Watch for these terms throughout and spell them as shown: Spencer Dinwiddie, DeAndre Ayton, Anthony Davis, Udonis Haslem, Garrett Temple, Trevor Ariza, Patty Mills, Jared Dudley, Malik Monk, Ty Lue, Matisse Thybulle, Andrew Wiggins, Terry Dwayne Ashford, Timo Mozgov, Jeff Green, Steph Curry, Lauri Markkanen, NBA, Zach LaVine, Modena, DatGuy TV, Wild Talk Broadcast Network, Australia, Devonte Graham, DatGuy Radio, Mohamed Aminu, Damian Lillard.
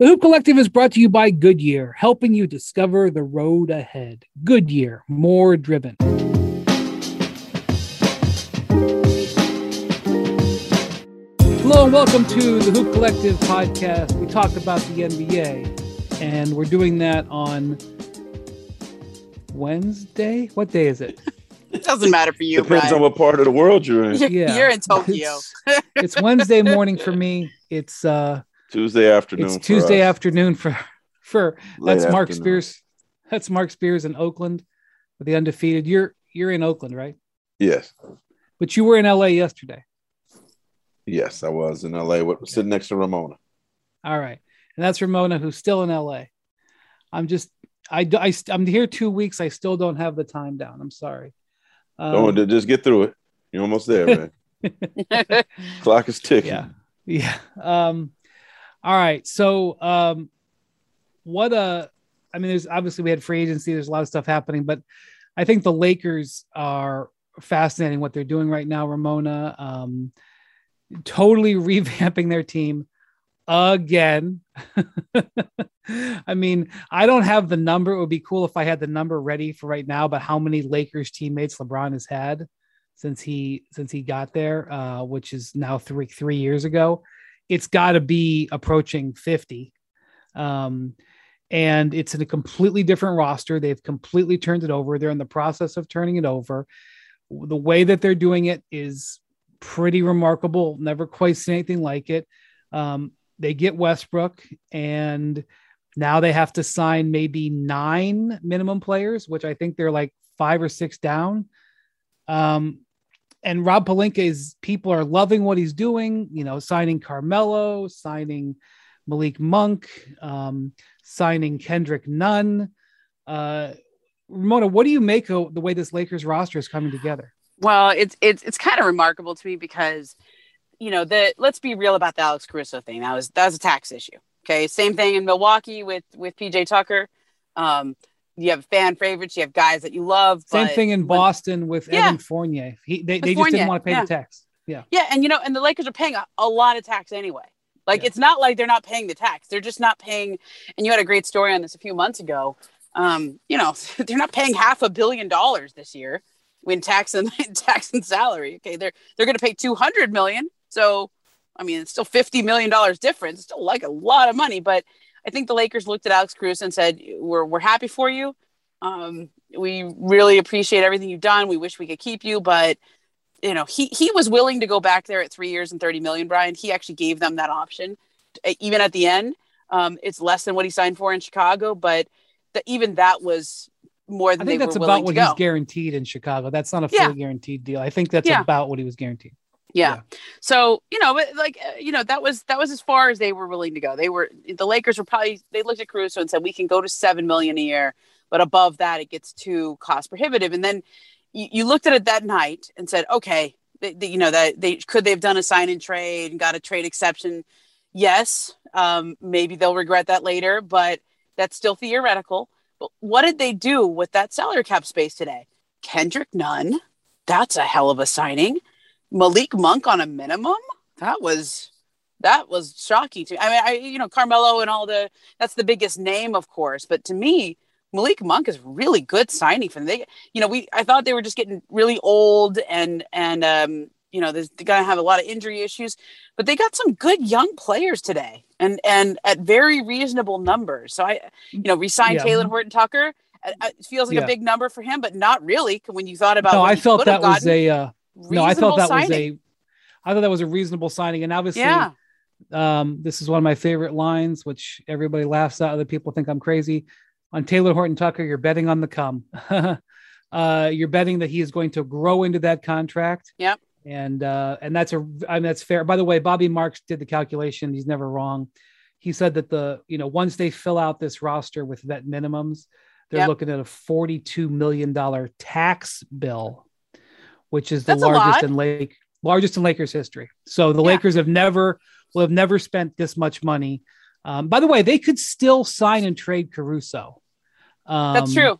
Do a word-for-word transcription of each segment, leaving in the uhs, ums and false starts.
The Hoop Collective is brought to you by Goodyear, helping you discover the road ahead. Goodyear, more driven. Hello and welcome to the Hoop Collective podcast. We talk about the N B A, and we're doing that on Wednesday. What day is it? It doesn't matter for you. Depends Brian. on what part of the world you're in. You're, yeah. you're in Tokyo. It's, it's Wednesday morning for me. It's uh. Tuesday afternoon. It's Tuesday us. afternoon for for Late that's Marc Spears. That's Marc Spears in Oakland with the Undefeated. You're you're in Oakland, right? Yes. But you were in L A yesterday. Yes, I was in L A. We're okay. Sitting next to Ramona. All right, and that's Ramona, who's still in L A. I'm just I, I I'm here two weeks. I still don't have the time down. I'm sorry. Um, oh, just get through it. You're almost there, man. Clock is ticking. Yeah. Yeah. Um, All right, so um, what a – I mean, there's obviously we had free agency. There's a lot of stuff happening, but I think the Lakers are fascinating what they're doing right now, Ramona, um, totally revamping their team again. I mean, I don't have the number. It would be cool if I had the number ready for right now, but how many Lakers teammates LeBron has had since he since he got there, uh, which is now three three years ago. It's got to be approaching fifty. Um, and it's in a completely different roster. They've completely turned it over. They're in the process of turning it over. The way that they're doing it is pretty remarkable. Never quite seen anything like it. Um, they get Westbrook, and now they have to sign maybe nine minimum players, which I think they're like five or six down. Um, And Rob Pelinka's people are loving what he's doing, you know, signing Carmelo, signing Malik Monk, um, signing Kendrick Nunn. Uh, Ramona, what do you make of the way this Lakers roster is coming together? Well, it's it's it's kind of remarkable to me because, you know, the let's be real about the Alex Caruso thing. That was that was a tax issue. Okay, same thing in Milwaukee with with P J Tucker. Um, You have fan favorites. You have guys that you love. Same but thing in Boston when, with yeah. Evan Fournier. He, they they just Fournier. didn't want to pay yeah. the tax. Yeah. Yeah. And, you know, and the Lakers are paying a, a lot of tax anyway. Like, yeah. it's not like they're not paying the tax. They're just not paying. And you had a great story on this a few months ago. Um, you know, they're not paying half a billion dollars this year when tax and tax and salary. Okay. They're, they're going to pay two hundred million dollars. So, I mean, it's still fifty million dollars difference. It's still like a lot of money, but I think the Lakers looked at Alex Caruso and said, we're we're happy for you. Um, we really appreciate everything you've done. We wish we could keep you, but you know, he, he was willing to go back there at three years and thirty million, Brian. He actually gave them that option. Even at the end, um, it's less than what he signed for in Chicago, but the, even that was more than they were willing to go. I think that's about what he's guaranteed in Chicago. That's not a fully yeah. guaranteed deal. I think that's yeah. about what he was guaranteed. Yeah. yeah. So, you know, like, you know, that was that was as far as they were willing to go. They were the Lakers were probably they looked at Caruso and said, we can go to seven million a year. But above that, it gets too cost prohibitive. And then you, you looked at it that night and said, OK, they, they, you know, that they could they have done a sign and trade and got a trade exception. Yes. Um, maybe they'll regret that later, but that's still theoretical. But what did they do with that salary cap space today? Kendrick Nunn. That's a hell of a signing. Malik Monk on a minimum? That was that was shocking to me. I mean, I you know, Carmelo and all the that's the biggest name, of course. But to me, Malik Monk is really good signing for them. They, you know, we I thought they were just getting really old and and um, you know, they're gonna have a lot of injury issues. But they got some good young players today, and and at very reasonable numbers. So I, you know, re-signed yeah. Taylor Horton Tucker. It feels like yeah. a big number for him, but not really. When you thought about, no, I felt that was gotten, a. Uh... No, I thought that signing. was a, I thought that was a reasonable signing. And obviously yeah. um, this is one of my favorite lines, which everybody laughs at. Other people think I'm crazy on Taylor Horton Tucker. You're betting on the come. uh, you're betting that he is going to grow into that contract. Yep. And, uh, and that's a, I mean, that's fair. By the way, Bobby Marks did the calculation. He's never wrong. He said that the, you know, once they fill out this roster with vet minimums, they're yep. looking at a forty-two million dollars tax bill, which is the That's largest in Lake largest in Lakers history. So the yeah. Lakers have never will have never spent this much money. Um, by the way, they could still sign and trade Caruso. Um, That's true.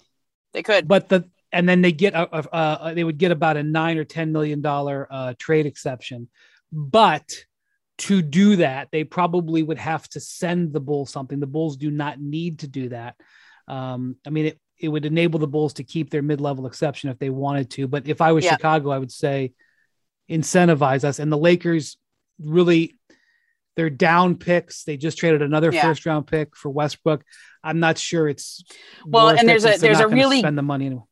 They could, but the and then they get a, a, a they would get about a nine or ten million dollar uh, trade exception. But to do that, they probably would have to send the Bulls something. The Bulls do not need to do that. Um, I mean, it, it would enable the Bulls to keep their mid-level exception if they wanted to. But if I was yeah. Chicago, I would say incentivize us. And the Lakers really, they're down picks. They just traded another yeah. first round pick for Westbrook. I'm not sure it's well. And there's a there's a really spend the money anyway.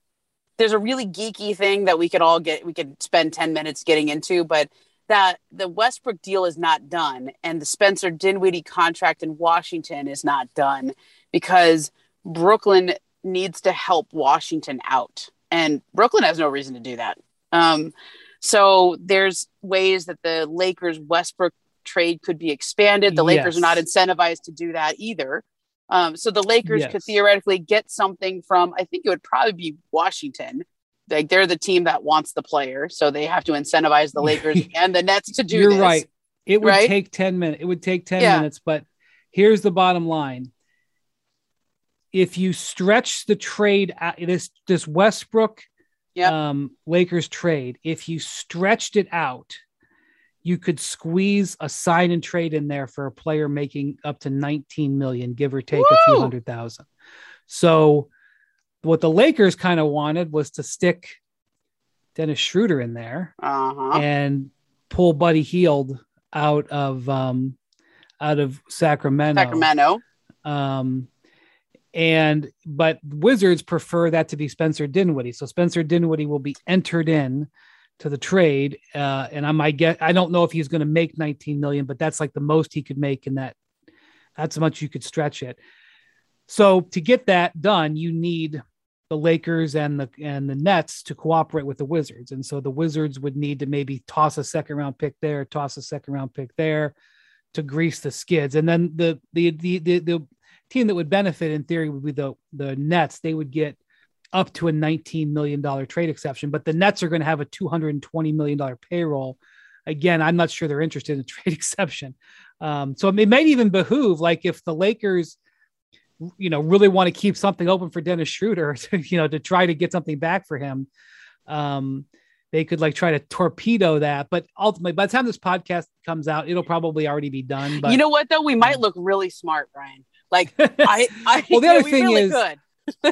There's a really geeky thing that we could all get. We could spend ten minutes getting into, but that the Westbrook deal is not done, and the Spencer Dinwiddie contract in Washington is not done, because Brooklyn needs to help Washington out, and Brooklyn has no reason to do that. Um, so there's ways that the Lakers Westbrook trade could be expanded. The yes. Lakers are not incentivized to do that either. Um, so the Lakers yes. could theoretically get something from, I think it would probably be Washington. Like, they're the team that wants the player, so they have to incentivize the Lakers and the Nets to do You're this. You're right. It would right? take ten minutes. It would take ten yeah. minutes, but here's the bottom line. If you stretch the trade, this, this Westbrook yep. um, Lakers trade, if you stretched it out, you could squeeze a sign and trade in there for a player making up to nineteen million, give or take Woo! a few hundred thousand. So what the Lakers kind of wanted was to stick Dennis Schroeder in there uh-huh. and pull Buddy Hield out of, um, out of Sacramento, Sacramento. Um, and, but Wizards prefer that to be Spencer Dinwiddie. So Spencer Dinwiddie will be entered in to the trade. Uh, and I might get, I don't know if he's going to make nineteen million, but that's like the most he could make in that. That's how much you could stretch it. So to get that done, you need the Lakers and the, and the Nets to cooperate with the Wizards. And so the Wizards would need to maybe toss a second round pick there, toss a second round pick there to grease the skids. And then the, the, the, the, the team that would benefit in theory would be the, the Nets. They would get up to a nineteen million dollars trade exception, but the Nets are going to have a two hundred twenty million dollars payroll. Again, I'm not sure they're interested in a trade exception. Um, so it might even behoove, like, if the Lakers, you know, really want to keep something open for Dennis Schroeder, to, you know, to try to get something back for him. Um, they could like try to torpedo that, but ultimately by the time this podcast comes out, it'll probably already be done. But you know what though? We might um, look really smart, Brian. Like I, I, well, the other yeah, thing really is, could.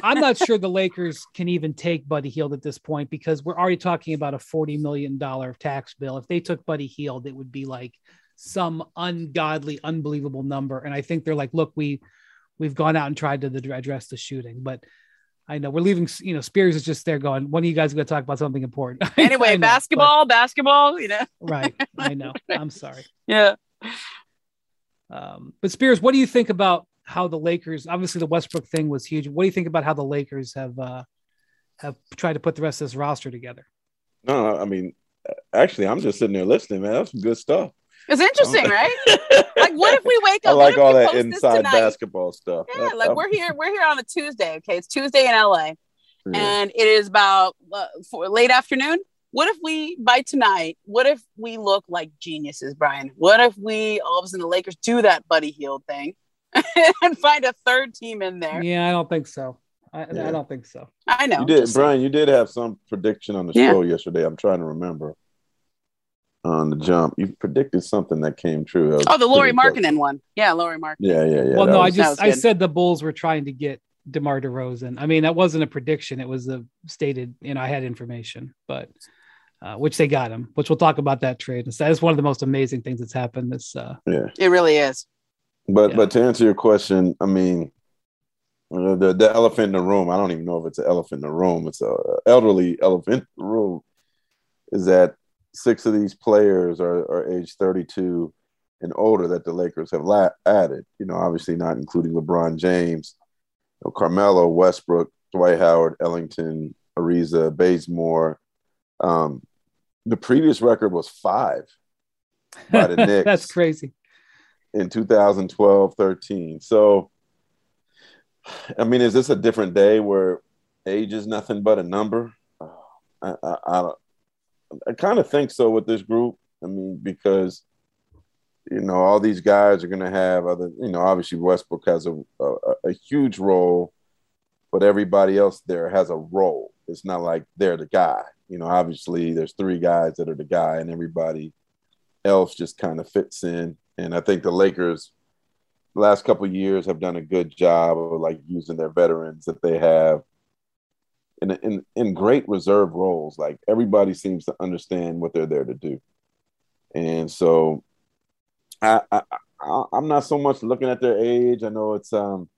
I'm not sure the Lakers can even take Buddy Hield at this point, because we're already talking about a forty million dollars tax bill. If they took Buddy Hield, it would be like some ungodly, unbelievable number. And I think they're like, look, we we've gone out and tried to address the shooting, but I know we're leaving, you know, Spears is just there going, when are you guys going to talk about something important? Anyway, know, basketball, but, basketball, you know, right. I know. I'm sorry. Yeah. Um, but Spears, what do you think about how the Lakers, obviously the Westbrook thing was huge. What do you think about how the Lakers have uh, have tried to put the rest of this roster together? No, I mean, actually, I'm just sitting there listening, man. That's some good stuff. It's interesting, um, right? Like, what if we wake up? I like all that inside basketball stuff. Yeah, that, like I'm, we're here, we're here on a Tuesday. Okay, it's Tuesday in L A, yeah. and it is about uh, for late afternoon. What if we, by tonight, what if we look like geniuses, Brian? What if we all of a sudden the Lakers do that Buddy Hield thing? and find a third team in there. Yeah, I don't think so. I, yeah. I don't think so. I know. You did, Brian, saying. You did have some prediction on the yeah. show yesterday. I'm trying to remember. On the jump, you predicted something that came true. That oh, the Lauri Markkanen one. Yeah, Lauri Markkanen. Yeah, yeah, yeah. Well, no, was, I just I said the Bulls were trying to get DeMar DeRozan. I mean, that wasn't a prediction. It was a stated, you know, I had information, but uh, which they got him, which we'll talk about that trade. That is one of the most amazing things that's happened this uh yeah. It really is. But yeah. but to answer your question, I mean, the the elephant in the room, I don't even know if it's an elephant in the room, it's an elderly elephant in the room, is that six of these players are, are age thirty-two and older that the Lakers have la- added, you know, obviously not including LeBron James, you know, Carmelo, Westbrook, Dwight Howard, Ellington, Ariza, Bazemore. Um, the previous record was five by the Knicks. That's crazy. In two thousand twelve, thirteen. So, I mean, is this a different day where age is nothing but a number? I I, I, I kind of think so with this group. I mean, because, you know, all these guys are going to have other, you know, obviously Westbrook has a, a, a huge role, but everybody else there has a role. It's not like they're the guy. You know, obviously there's three guys that are the guy and everybody else just kind of fits in. And I think the Lakers the last couple of years have done a good job of like using their veterans that they have in, in, in great reserve roles. Like everybody seems to understand what they're there to do. And so I, I, I I'm not so much looking at their age. I know it's um,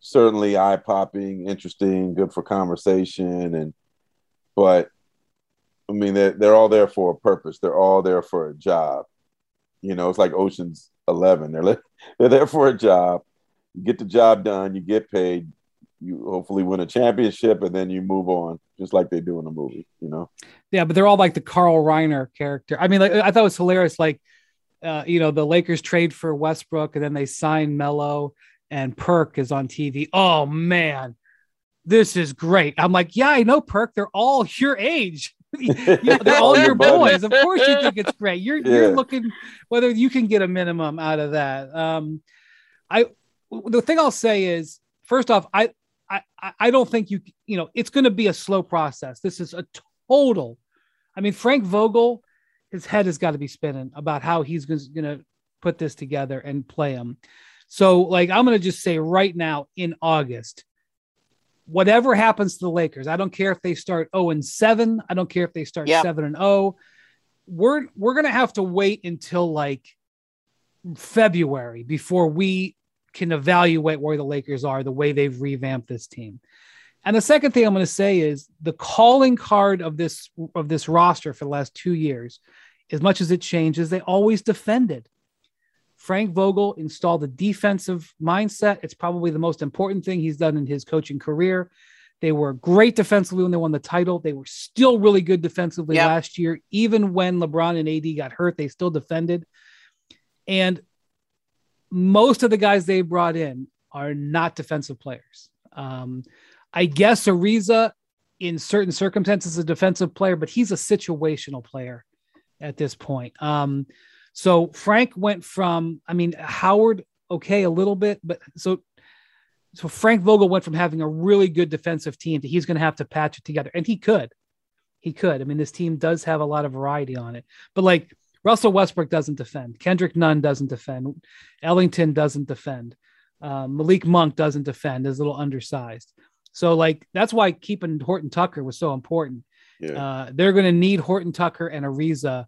certainly eye popping, interesting, good for conversation. And, but I mean, they're, they're all there for a purpose. They're all there for a job. You know, it's like Ocean's eleven. They're, they're there for a job. You get the job done. You get paid. You hopefully win a championship, and then you move on, just like they do in the movie, you know? Yeah, but they're all like the Carl Reiner character. I mean, like I thought it was hilarious. Like, uh, you know, the Lakers trade for Westbrook, and then they sign Melo, and Perk is on T V. Oh, man, this is great. I'm like, yeah, I know, Perk. They're all your age. You know, they're all your boys. Of course you think it's great. You're yeah. you're looking whether you can get a minimum out of that. Um, I the thing I'll say is, first off, I I I don't think you you know it's going to be a slow process. This is a total. I mean, Frank Vogel, his head has got to be spinning about how he's going to put this together and play him. So, like, I'm going to just say right now in August, whatever happens to the Lakers, I don't care if they start oh and seven. I don't care if they start yep. seven and oh. We're we're going to have to wait until like February before we can evaluate where the Lakers are, the way they've revamped this team. And the second thing I'm going to say is the calling card of this of this roster for the last two years, as much as it changes, they always defended. Frank Vogel installed a defensive mindset. It's probably the most important thing he's done in his coaching career. They were great defensively when they won the title. They were still really good defensively yep. last year. Even when LeBron and A D got hurt, they still defended. And most of the guys they brought in are not defensive players. Um, I guess Ariza, in certain circumstances, is a defensive player, but he's a situational player at this point. Um, So Frank went from, I mean, Howard, okay, a little bit, but so, so Frank Vogel went from having a really good defensive team to he's going to have to patch it together. And he could, he could, I mean, this team does have a lot of variety on it, but like Russell Westbrook doesn't defend. Kendrick Nunn doesn't defend. Ellington doesn't defend. Uh, Malik Monk doesn't defend, is a little undersized. So like, that's why keeping Horton Tucker was so important. Yeah. Uh, they're going to need Horton Tucker and Ariza.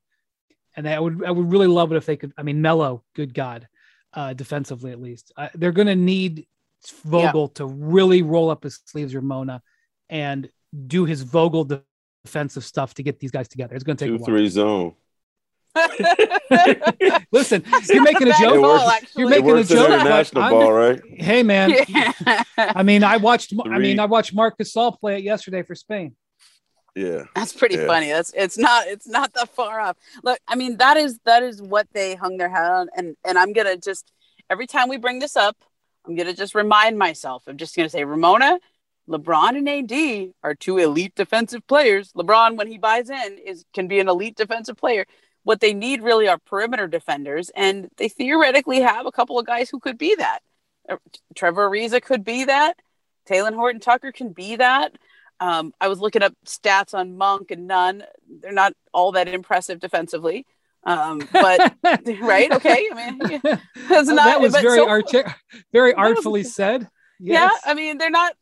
And I would I would really love it if they could. I mean, Melo, good God, uh, defensively at least. Uh, they're going to need Vogel yeah. to really roll up his sleeves, Ramona, and do his Vogel de- defensive stuff to get these guys together. It's going to take two, a while. Three zone. Listen, you're making a joke. Works, you're making a joke. International ball, right? Hey, man. Yeah. I mean, I watched. Three. I mean, I watched Marc Gasol play it yesterday for Spain. Yeah, that's pretty yeah. funny. That's it's not it's not that far off. Look, I mean, that is that is what they hung their hat on. And and I'm going to just every time we bring this up, I'm going to just remind myself. I'm just going to say, Ramona, LeBron and A D are two elite defensive players. LeBron, when he buys in, is can be an elite defensive player. What they need really are perimeter defenders. And they theoretically have a couple of guys who could be that. Trevor Ariza could be that. Talen Horton Tucker can be that. Um, I was looking up stats on Monk and Nunn. They're not all that impressive defensively, um, but right? Okay, I mean, yeah. that's not, that was but very so, arti- very artfully was, said. Yes. Yeah, I mean, they're not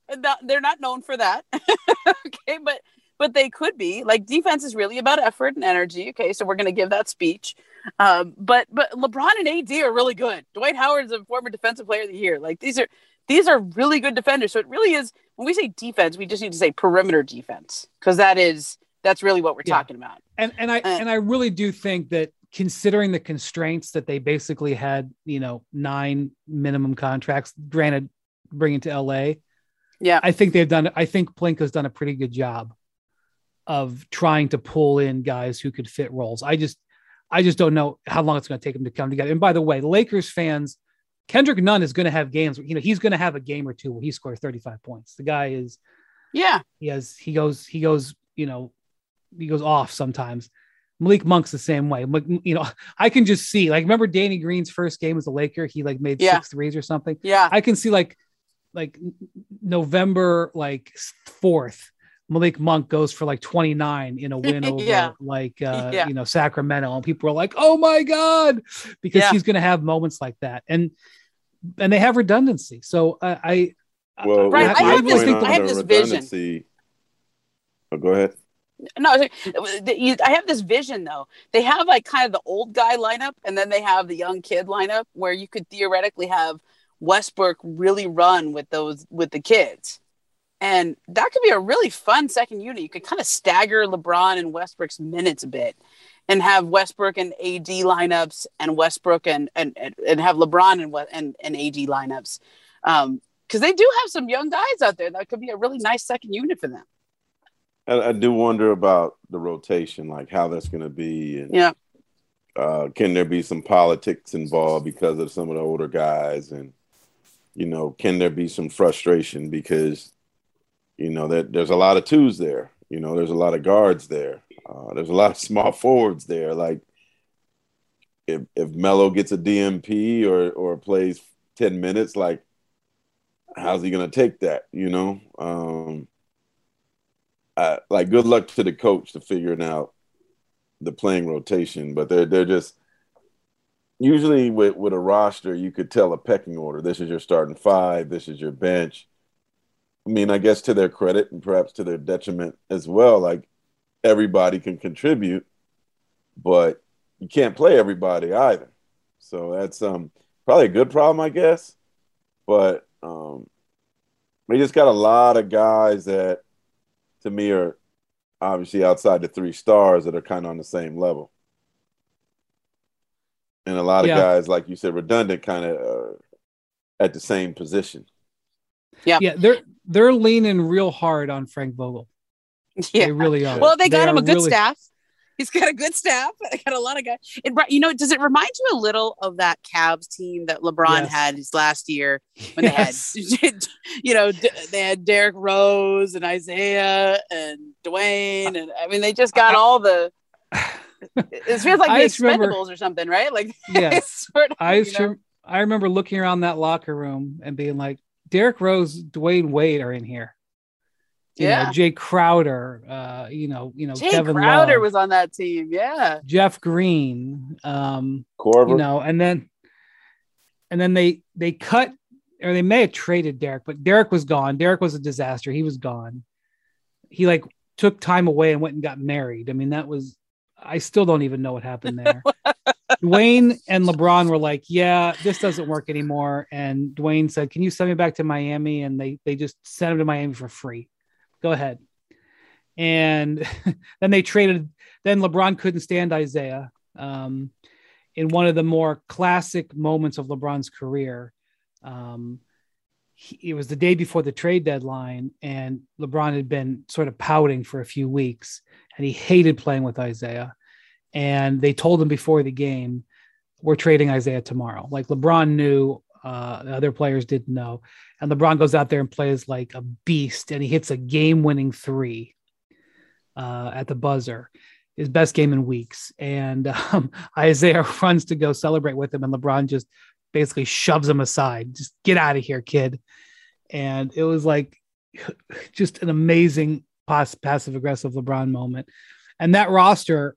they're not known for that. Okay, but but they could be. Like defense is really about effort and energy. Okay, so we're going to give that speech. Um, but but LeBron and A D are really good. Dwight Howard is a former Defensive Player of the Year. Like these are. These are really good defenders. So it really is, when we say defense, we just need to say perimeter defense, because that is, that's really what we're yeah. talking about. And and I, uh, and I really do think that considering the constraints that they basically had, you know, nine minimum contracts, granted, bringing to L A. Yeah. I think they've done, I think Plinko's done a pretty good job of trying to pull in guys who could fit roles. I just, I just don't know how long it's going to take them to come together. And by the way, Lakers fans, Kendrick Nunn is going to have games. You know, he's going to have a game or two where he scores thirty-five points. The guy is, yeah, he has, he goes, he goes, you know, he goes off sometimes. Malik Monk's the same way. You know, I can just see, like, remember Danny Green's first game as a Laker? He like made yeah. six threes or something. Yeah. I can see like, like November, like fourth, Malik Monk goes for like twenty-nine in a win over yeah. like, uh, yeah. you know, Sacramento. And people are like, oh my God, because yeah. he's going to have moments like that. And, and they have redundancy. So uh, I, well, right. I, I, have this, I have this vision. Oh, go ahead. No, I have this vision though. They have like kind of the old guy lineup, and then they have the young kid lineup, where you could theoretically have Westbrook really run with those, with the kids. And that could be a really fun second unit. You could kind of stagger LeBron and Westbrook's minutes a bit, and have Westbrook and A D lineups, and Westbrook and and, and have LeBron and and, and A D lineups, because um, they do have some young guys out there that could be a really nice second unit for them. I, I do wonder about the rotation, like how that's going to be. And, yeah, uh, can there be some politics involved because of some of the older guys, and you know, can there be some frustration because you know that there's a lot of twos there. You know, there's a lot of guards there. Uh, there's a lot of small forwards there. Like if if Melo gets a D M P or or plays ten minutes, like how's he gonna take that? You know, um, I, like good luck to the coach to figuring out the playing rotation. But they're they're just usually with with a roster, you could tell a pecking order. This is your starting five. This is your bench. I mean, I guess to their credit and perhaps to their detriment as well, like everybody can contribute, but you can't play everybody either. So that's um, probably a good problem, I guess. But um, they just got a lot of guys that, to me, are obviously outside the three stars that are kind of on the same level. And a lot of yeah. guys, like you said, redundant, kind of uh, at the same position. Yeah, yeah, they're they're leaning real hard on Frank Vogel. Yeah, they really are. Well, they got they him a good really... staff. He's got a good staff. They got a lot of guys. It, you know, does it remind you a little of that Cavs team that LeBron yes. had his last year when yes. they had, you know, they had Derrick Rose and Isaiah and Dwayne, and I mean, they just got I, all the. It feels like the Expendables remember, or something, right? Like yes, yeah. sort of, I you know? rem- I remember looking around that locker room and being like, Derrick Rose, Dwayne Wade are in here. You yeah, know, Jay Crowder. Uh, you know, you know, Jay Kevin Crowder Love, was on that team. Yeah, Jeff Green. Um, Corver. You know, and then, and then they they cut, or they may have traded Derrick, but Derrick was gone. Derrick was a disaster. He was gone. He like took time away and went and got married. I mean, that was. I still don't even know what happened there. Dwayne and LeBron were like, yeah, this doesn't work anymore. And Dwayne said, can you send me back to Miami? And they, they just sent him to Miami for free. Go ahead. And then they traded, then LeBron couldn't stand Isaiah. Um, in one of the more classic moments of LeBron's career, um, he, it was the day before the trade deadline, and LeBron had been sort of pouting for a few weeks, and he hated playing with Isaiah. And they told him before the game, we're trading Isaiah tomorrow. Like LeBron knew, uh, the other players didn't know. And LeBron goes out there and plays like a beast, and he hits a game-winning three uh, at the buzzer. His best game in weeks. And um, Isaiah runs to go celebrate with him, and LeBron just basically shoves him aside. Just get out of here, kid. And it was like just an amazing pass- passive-aggressive LeBron moment. And that roster...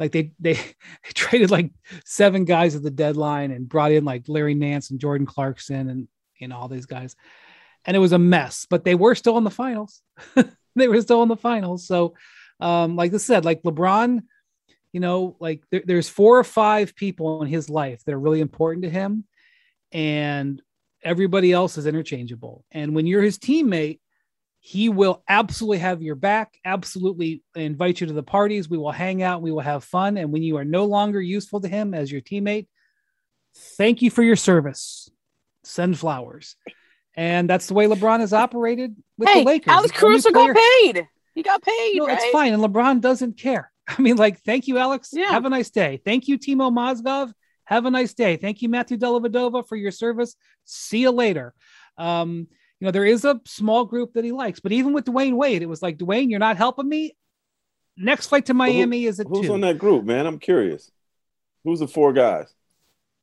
Like they, they they traded like seven guys at the deadline and brought in like Larry Nance and Jordan Clarkson and you know all these guys, and it was a mess. But they were still in the finals. They were still in the finals. So, um, like I said, like LeBron, you know, like there, there's four or five people in his life that are really important to him, and everybody else is interchangeable. And when you're his teammate, he will absolutely have your back, absolutely invite you to the parties. We will hang out. We will have fun. And when you are no longer useful to him as your teammate, thank you for your service. Send flowers. And that's the way LeBron has operated with hey, the Lakers. Alex Caruso got paid. He got paid. No, right? It's fine. And LeBron doesn't care. I mean, like, thank you, Alex. Yeah. Have a nice day. Thank you, Timo Mozgov. Have a nice day. Thank you, Matthew Dellavedova, for your service. See you later. Um, You know, there is a small group that he likes, but even with Dwayne Wade, it was like, Dwayne, you're not helping me. Next flight to Miami who, is at who's two. Who's on that group, man? I'm curious. Who's the four guys?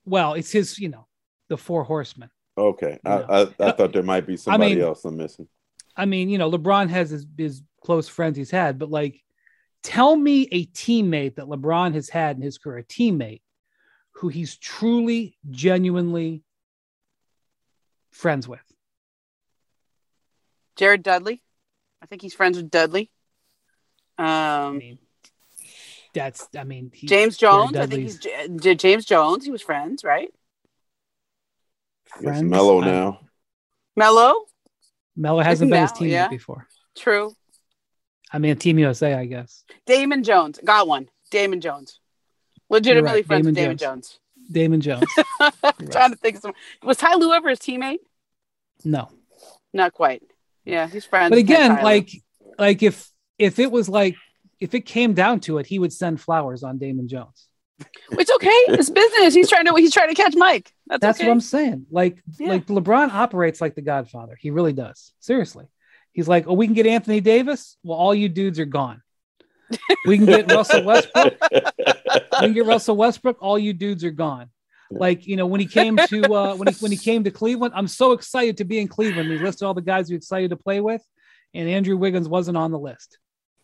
Well, it's his, you know, the four horsemen. Okay. I, I, I thought there might be somebody I mean, else I'm missing. I mean, you know, LeBron has his, his close friends he's had, but like, tell me a teammate that LeBron has had in his career, a teammate who he's truly, genuinely friends with. Jared Dudley. I think he's friends with Dudley. Um, I mean, that's, I mean, he, James Jones. I think he's J- J- James Jones. He was friends, right? Friends. It's Melo now. Melo? Melo hasn't been his teammate yeah. before. True. I mean, Team U S A, I guess. Damon Jones. Got one. Damon Jones. Legitimately right. friends Damon with Damon Jones. Jones. Damon Jones. I'm right. trying to think of someone. Was Ty Lue ever his teammate? No. Not quite. Yeah, he's friends. But again, like, like if if it was like, if it came down to it, he would send flowers on Damon Jones. It's okay. It's business. He's trying to he's trying to catch Mike. That's, That's okay. what I'm saying. Like, yeah. like LeBron operates like the Godfather. He really does. Seriously. He's like, oh, we can get Anthony Davis. Well, all you dudes are gone. We can get Russell Westbrook. We can get Russell Westbrook. All you dudes are gone. Like, you know, when he came to uh, when he when he came to Cleveland, I'm so excited to be in Cleveland. He listed all the guys he's excited to play with, and Andrew Wiggins wasn't on the list.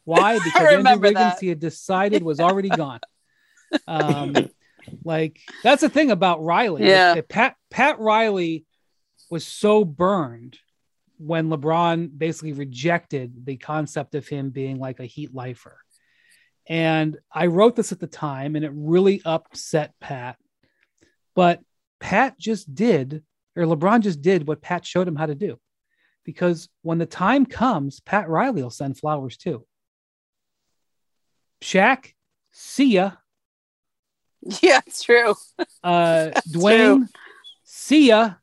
Why? Because Andrew Wiggins, that. he had decided, was already gone. Um, like, that's the thing about Riley. Yeah. That Pat Pat Riley was so burned when LeBron basically rejected the concept of him being like a Heat lifer. And I wrote this at the time, and it really upset Pat, but Pat just did, or LeBron just did what Pat showed him how to do, because when the time comes, Pat Riley will send flowers too. Shaq, see ya. Yeah, it's true. Uh, Dwayne, true. see ya.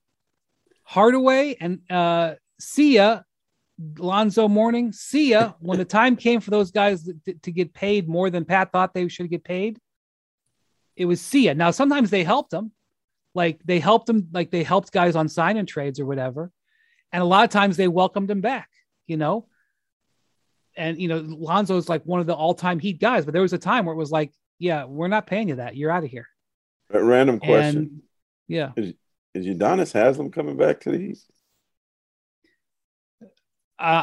Hardaway and, uh, see ya, Lonzo Mourning. See ya. When the time came for those guys to, to get paid more than Pat thought they should get paid, it was see ya. Now, sometimes they helped them, like they helped them, like they helped guys on sign and trades or whatever. And a lot of times they welcomed him back, you know. And, you know, Lonzo's like one of the all-time Heat guys, but there was a time where it was like, yeah, we're not paying you that. You're out of here. A random question. And, yeah. Is, is Udonis Haslem coming back to the Heat? Uh,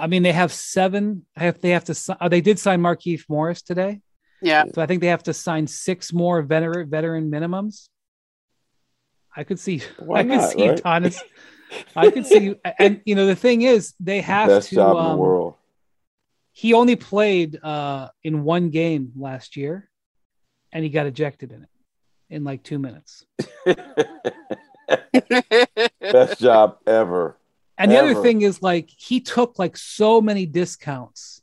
I mean, they have seven. If they have to, oh, they did sign Markieff Morris today. Yeah. So I think they have to sign six more veteran veteran minimums. I could see. Why I could not, see right? Udonis. I could see, and you know, the thing is, they have best to, job um, in the world. He only played uh, in one game last year, and he got ejected in it in like two minutes. Best job ever. And the Ever. other thing is, like, he took like so many discounts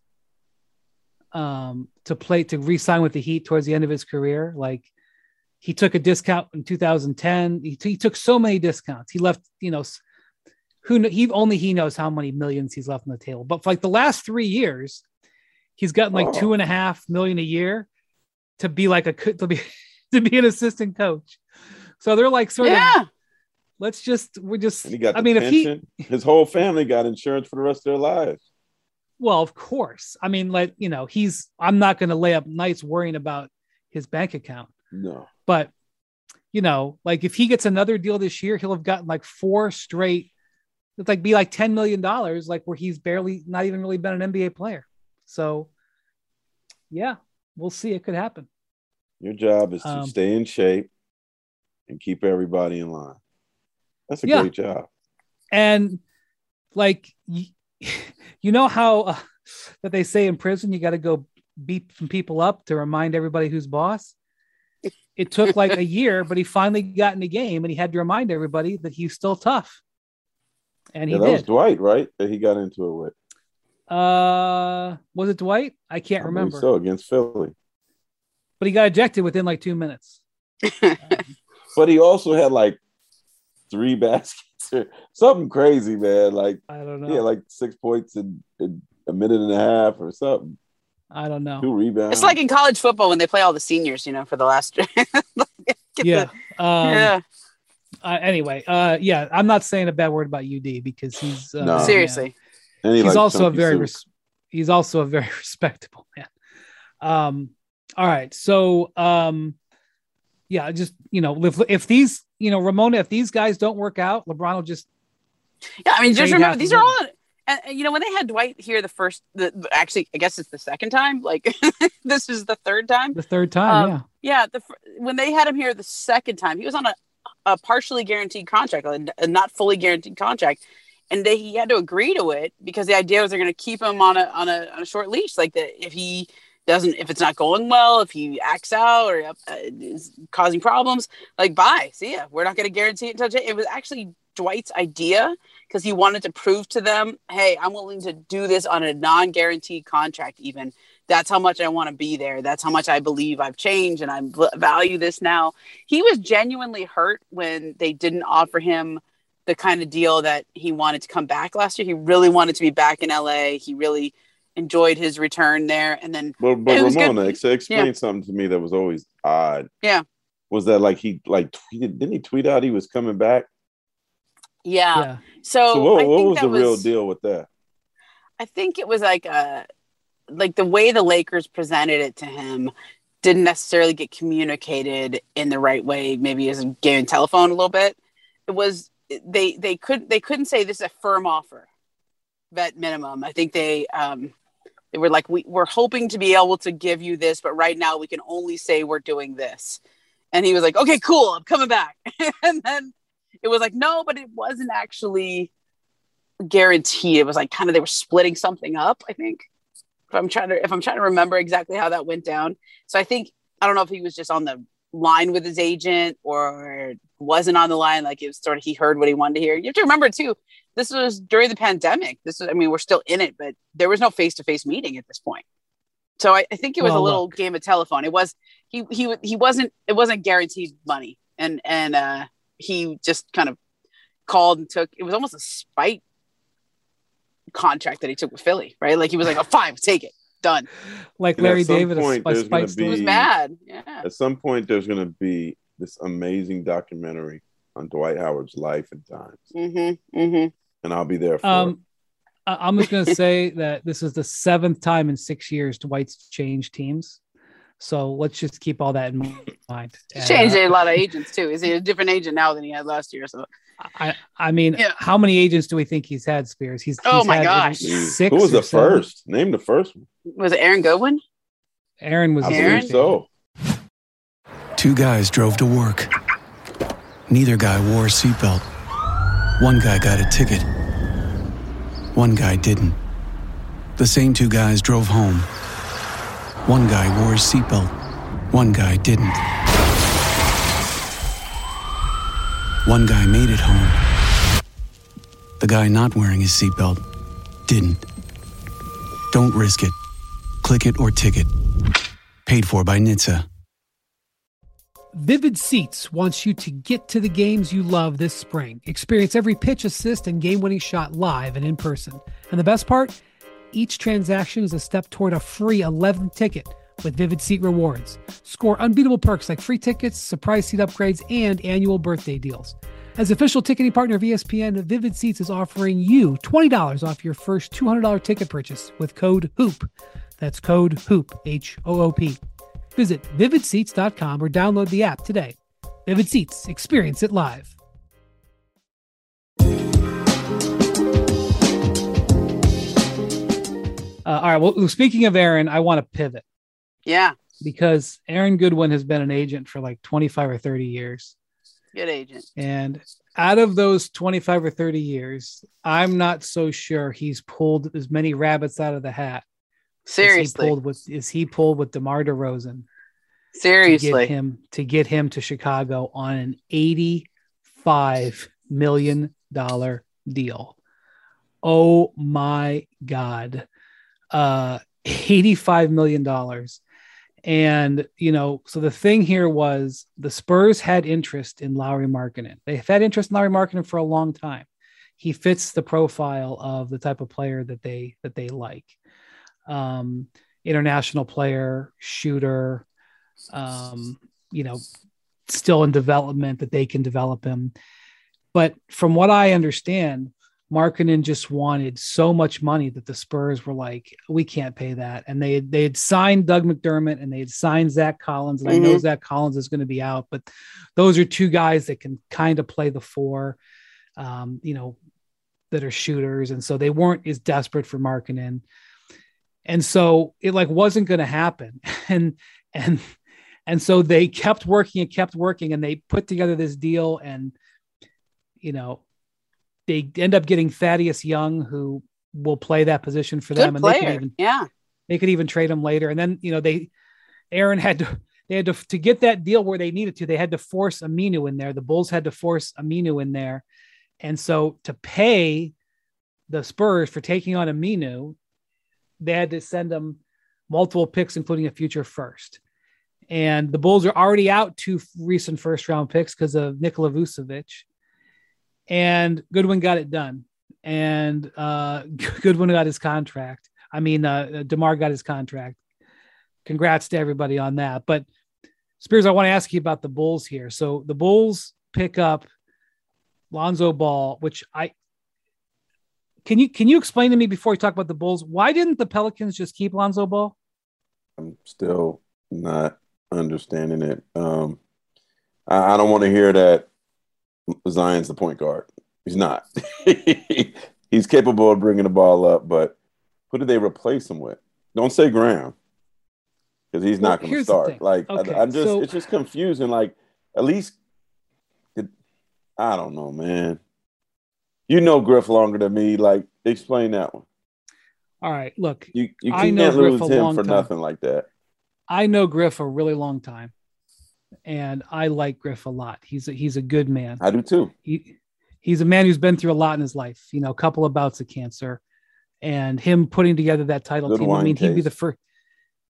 um, to play, to re-sign with the Heat towards the end of his career. Like, he took a discount in two thousand ten. He, t- he took so many discounts. He left, you know, who kn- he only he knows how many millions he's left on the table. But for like the last three years, he's gotten like oh. two and a half million a year to be like a to be to be an assistant coach. So they're like sort yeah. of. Let's just, we're just, and he got I mean, pension. if he, his whole family got insurance for the rest of their lives. Well, of course. I mean, like, you know, he's, I'm not going to lay up nights worrying about his bank account. No. But, you know, like if he gets another deal this year, he'll have gotten like four straight, it's like be like ten million dollars, like where he's barely, not even really been an N B A player. So, yeah, we'll see. It could happen. Your job is to um, stay in shape and keep everybody in line. That's a yeah. great job. And like, you, you know how uh, that they say in prison, you got to go beat some people up to remind everybody who's boss. It, it took like a year, but he finally got in the game and he had to remind everybody that he's still tough. And he yeah, that did. was Dwight, right? That he got into it with. Uh, was it Dwight? I can't I remember. So against Philly. But he got ejected within like two minutes. um, but he also had like three baskets or something crazy, man. Like, I don't know. Yeah, like six points in, in a minute and a half or something. I don't know. Two rebounds. It's like in college football when they play all the seniors, you know, for the last. like, yeah. The, um, yeah. Uh, anyway, uh, yeah, I'm not saying a bad word about U D because he's uh, no. seriously. And he he's also a very res- he's also a very respectable man. Um. All right, so um, yeah, just you know, if, if these. You know, Ramona, if these guys don't work out, LeBron will just. Yeah, I mean, just remember, these are all and, and you know, when they had Dwight here the first, the, actually, I guess it's the second time. Like, this is the third time. The third time, um, yeah. Yeah, the, when they had him here the second time, he was on a, a partially guaranteed contract, a not fully guaranteed contract. And they, he had to agree to it because the idea was they're going to keep him on a on a on a short leash. Like, the, if he doesn't, if it's not going well, if he acts out or uh, is causing problems, like, bye, see ya. We're not going to guarantee it until Jay. It was actually Dwight's idea because he wanted to prove to them, hey, I'm willing to do this on a non-guaranteed contract even. That's how much I want to be there. That's how much I believe I've changed and I value this now. He was genuinely hurt when they didn't offer him the kind of deal that he wanted to come back last year. He really wanted to be back in L A. He really enjoyed his return there. And then, but, but it was Ramona, good. explain yeah. something to me that was always odd. Yeah. Was that like he like tweeted, didn't he tweet out he was coming back? Yeah. yeah. So, so what, I what think was that the real was, deal with that? I think it was like, a, like the way the Lakers presented it to him didn't necessarily get communicated in the right way. Maybe as a game and telephone a little bit. It was, They they couldn't they couldn't say this is a firm offer, vet minimum. I think they um they were like, we we're hoping to be able to give you this, but right now we can only say we're doing this. And he was like, okay, cool, I'm coming back. And then it was like, no, but it wasn't actually guaranteed. It was like kind of they were splitting something up. I think if I'm trying to if I'm trying to remember exactly how that went down. So I think I don't know if he was just on the line with his agent or wasn't on the line. Like, it was sort of, he heard what he wanted to hear. You have to remember too, this was during the pandemic. This was, I mean, we're still in it, but there was no face-to-face meeting at this point. So I, I think it was well, a little look. game of telephone. It was, he, he, he wasn't, it wasn't guaranteed money. And, and uh, he just kind of called and took, it was almost a spite contract that he took with Philly, right? Like, he was like, oh, fine, take it. Done. Like Larry David was mad. Yeah. At some point, there's going to be this amazing documentary on Dwight Howard's life and times. Mm-hmm, mm-hmm. And I'll be there for um, it. I'm just going to say that this is the seventh time in six years Dwight's changed teams. So let's just keep all that in mind. He's changed uh, a lot of agents, too. Is he a different agent now than he had last year? So I, I mean, yeah. How many agents do we think he's had, Spears? He's, he's oh, my had gosh. Six. Who was the seven. first? Name the first one. Was it Aaron Goodwin? Aaron was I Aaron. So. Two guys drove to work. Neither guy wore a seatbelt. One guy got a ticket. One guy didn't. The same two guys drove home. One guy wore his seatbelt. One guy didn't. One guy made it home. The guy not wearing his seatbelt didn't. Don't risk it. Click it or ticket. Paid for by N H T S A. Vivid Seats wants you to get to the games you love this spring. Experience every pitch, assist, and game-winning shot live and in person. And the best part? Each transaction is a step toward a free eleventh ticket with Vivid Seat Rewards. Score unbeatable perks like free tickets, surprise seat upgrades, and annual birthday deals. As official ticketing partner of E S P N, Vivid Seats is offering you twenty dollars off your first two hundred dollars ticket purchase with code HOOP. That's code HOOP, H O O P. Visit vivid seats dot com or download the app today. Vivid Seats, experience it live. Uh, all right. Well, speaking of Aaron, I want to pivot. Yeah. Because Aaron Goodwin has been an agent for like twenty-five or thirty years. Good agent. And out of those twenty-five or thirty years, I'm not so sure he's pulled as many rabbits out of the hat. Seriously. As he pulled with, is he pulled with DeMar DeRozan? Seriously. To get him to, get him to Chicago on an eighty-five million dollars deal. Oh my God. Uh, eighty-five million dollars. And, you know, so the thing here was the Spurs had interest in Lauri Markkanen. They've had interest in Lauri Markkanen for a long time. He fits the profile of the type of player that they, that they like. Um, international player, shooter, um, you know, still in development that they can develop him. But from what I understand, Markkanen just wanted so much money that the Spurs were like, we can't pay that. And they, they had signed Doug McDermott and they had signed Zach Collins. And mm-hmm. I know Zach Collins is going to be out, but those are two guys that can kind of play the four. Um, you know, that are shooters. And so they weren't as desperate for Markkanen. And so it like wasn't going to happen. And, and, and so they kept working and kept working and they put together this deal and, you know, they end up getting Thaddeus Young, who will play that position for Good them. And player. they could even, yeah, they could even trade him later. And then, you know, they, Aaron had to, they had to, to get that deal where they needed to, they had to force Aminu in there. The Bulls had to force Aminu in there. And so to pay the Spurs for taking on Aminu, they had to send them multiple picks, including a future first. And the Bulls are already out two recent first round picks because of Nikola Vucevic, and Goodwin got it done. And uh, Goodwin got his contract. I mean, uh, DeMar got his contract. Congrats to everybody on that. But Spears, I want to ask you about the Bulls here. So the Bulls pick up Lonzo Ball, which I, Can you can you explain to me before we talk about the Bulls, why didn't the Pelicans just keep Lonzo Ball? I'm still not understanding it. Um, I, I don't want to hear that Zion's the point guard. He's not. He's capable of bringing the ball up, but who do they replace him with? Don't say Graham, because he's well, not going to start. Like okay, I, I'm just, so... it's just confusing. Like at least, it, I don't know, man. You know Griff longer than me. Like, explain that one. All right, look. You, you can't lose him for nothing like that. I know Griff a really long time, and I like Griff a lot. He's a, he's a good man. I do too. He he's a man who's been through a lot in his life. You know, a couple of bouts of cancer, and him putting together that title team. I mean, he'd be the first.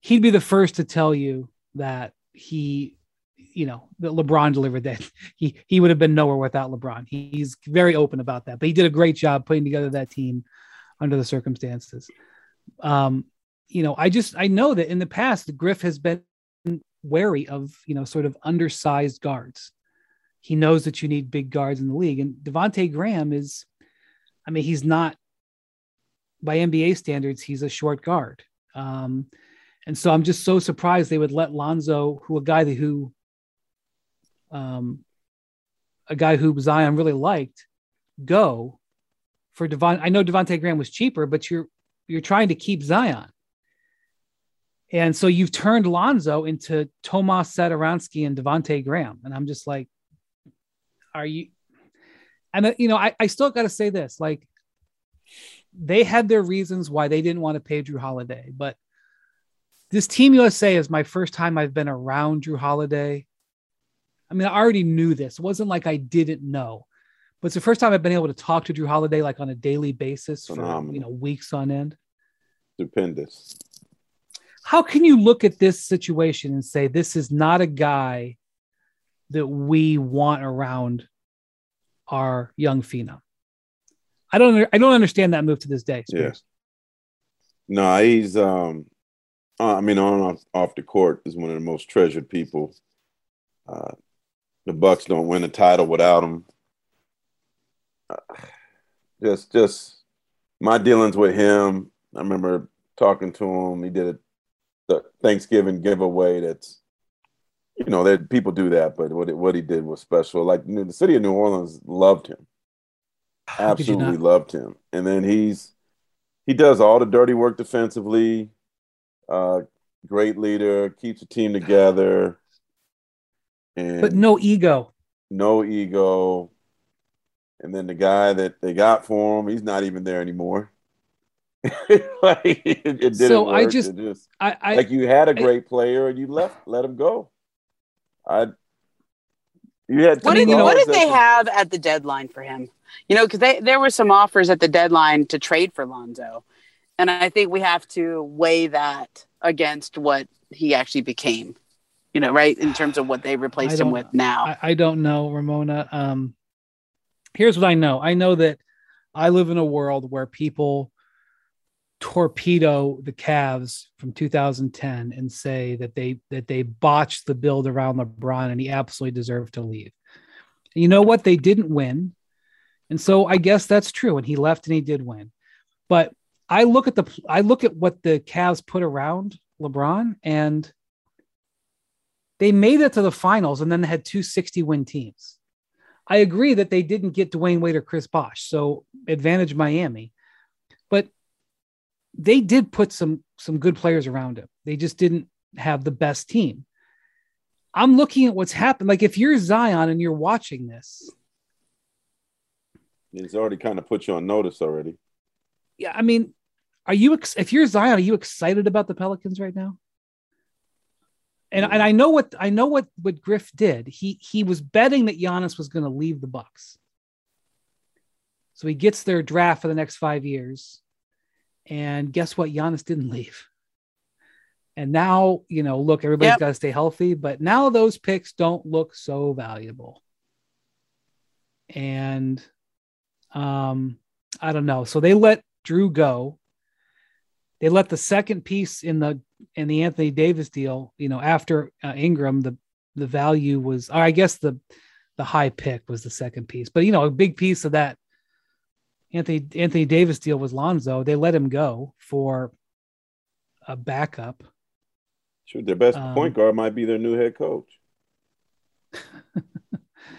He'd be the first to tell you that he. You know, that LeBron delivered that. He he would have been nowhere without LeBron. He, he's very open about that, but he did a great job putting together that team under the circumstances. Um, you know, I just, I know that in the past, Griff has been wary of, you know, sort of undersized guards. He knows that you need big guards in the league. And Devonte Graham is, I mean, he's not, by N B A standards, he's a short guard. Um, and so I'm just so surprised they would let Lonzo, who a guy that, who, Um, a guy who Zion really liked, go for Devon. I know Devonte Graham was cheaper, but you're you're trying to keep Zion, and so you've turned Lonzo into Tomas Satoransky and Devonte Graham. And I'm just like, are you? And uh, you know, I I still got to say this: like, they had their reasons why they didn't want to pay Jrue Holiday, but this Team U S A is my first time I've been around Jrue Holiday. I mean, I already knew this. It wasn't like I didn't know, but it's the first time I've been able to talk to Jrue Holiday like on a daily basis for Phenomenal. you know weeks on end. Stupendous. How can you look at this situation and say this is not a guy that we want around our young phenom? I don't. I don't understand that move to this day. Yes. Yeah. No, he's. Um, I mean, on off, off the court is one of the most treasured people. Uh, The Bucks don't win a title without him. Uh, just, just my dealings with him. I remember talking to him. He did a the Thanksgiving giveaway. That's, you know, that people do that, but what it, what he did was special. Like the city of New Orleans loved him, absolutely loved him. And then he's he does all the dirty work defensively. Uh, great leader, keeps the team together. And but no ego. No ego. And then the guy that they got for him, he's not even there anymore. like, it, it didn't so work. I just, just I, I like you had a great I, player and you left, let him go. I you had what did, you know, what did they the, have at the deadline for him? You know, because they there were some offers at the deadline to trade for Lonzo. And I think we have to weigh that against what he actually became. You know, right, in terms of what they replaced him with now. I, I don't know, Ramona. Um, here's what I know. I know that I live in a world where people torpedo the Cavs from two thousand ten and say that they that they botched the build around LeBron and he absolutely deserved to leave. And you know what? They didn't win. And so I guess that's true. And he left and he did win. But I look at the I look at what the Cavs put around LeBron, and they made it to the finals and then they had two sixty-win teams. I agree that they didn't get Dwayne Wade or Chris Bosh, so advantage Miami. But they did put some some good players around him. They just didn't have the best team. I'm looking at what's happened. Like, if you're Zion and you're watching this, it's already kind of put you on notice already. Yeah, I mean, are you ex- if you're Zion, are you excited about the Pelicans right now? And and I know what I know what, what Griff did. He he was betting that Giannis was going to leave the Bucks. So he gets their draft for the next five years. And guess what? Giannis didn't leave. And now, you know, look, everybody's yep. got to stay healthy, but now those picks don't look so valuable. And um, I don't know. So they let Jrue go. They let the second piece in the in the Anthony Davis deal, you know, after uh, Ingram, the the value was, or I guess the the high pick was the second piece, but you know, a big piece of that Anthony Anthony Davis deal was Lonzo. They let him go for a backup. Shoot, their best um, point guard might be their new head coach.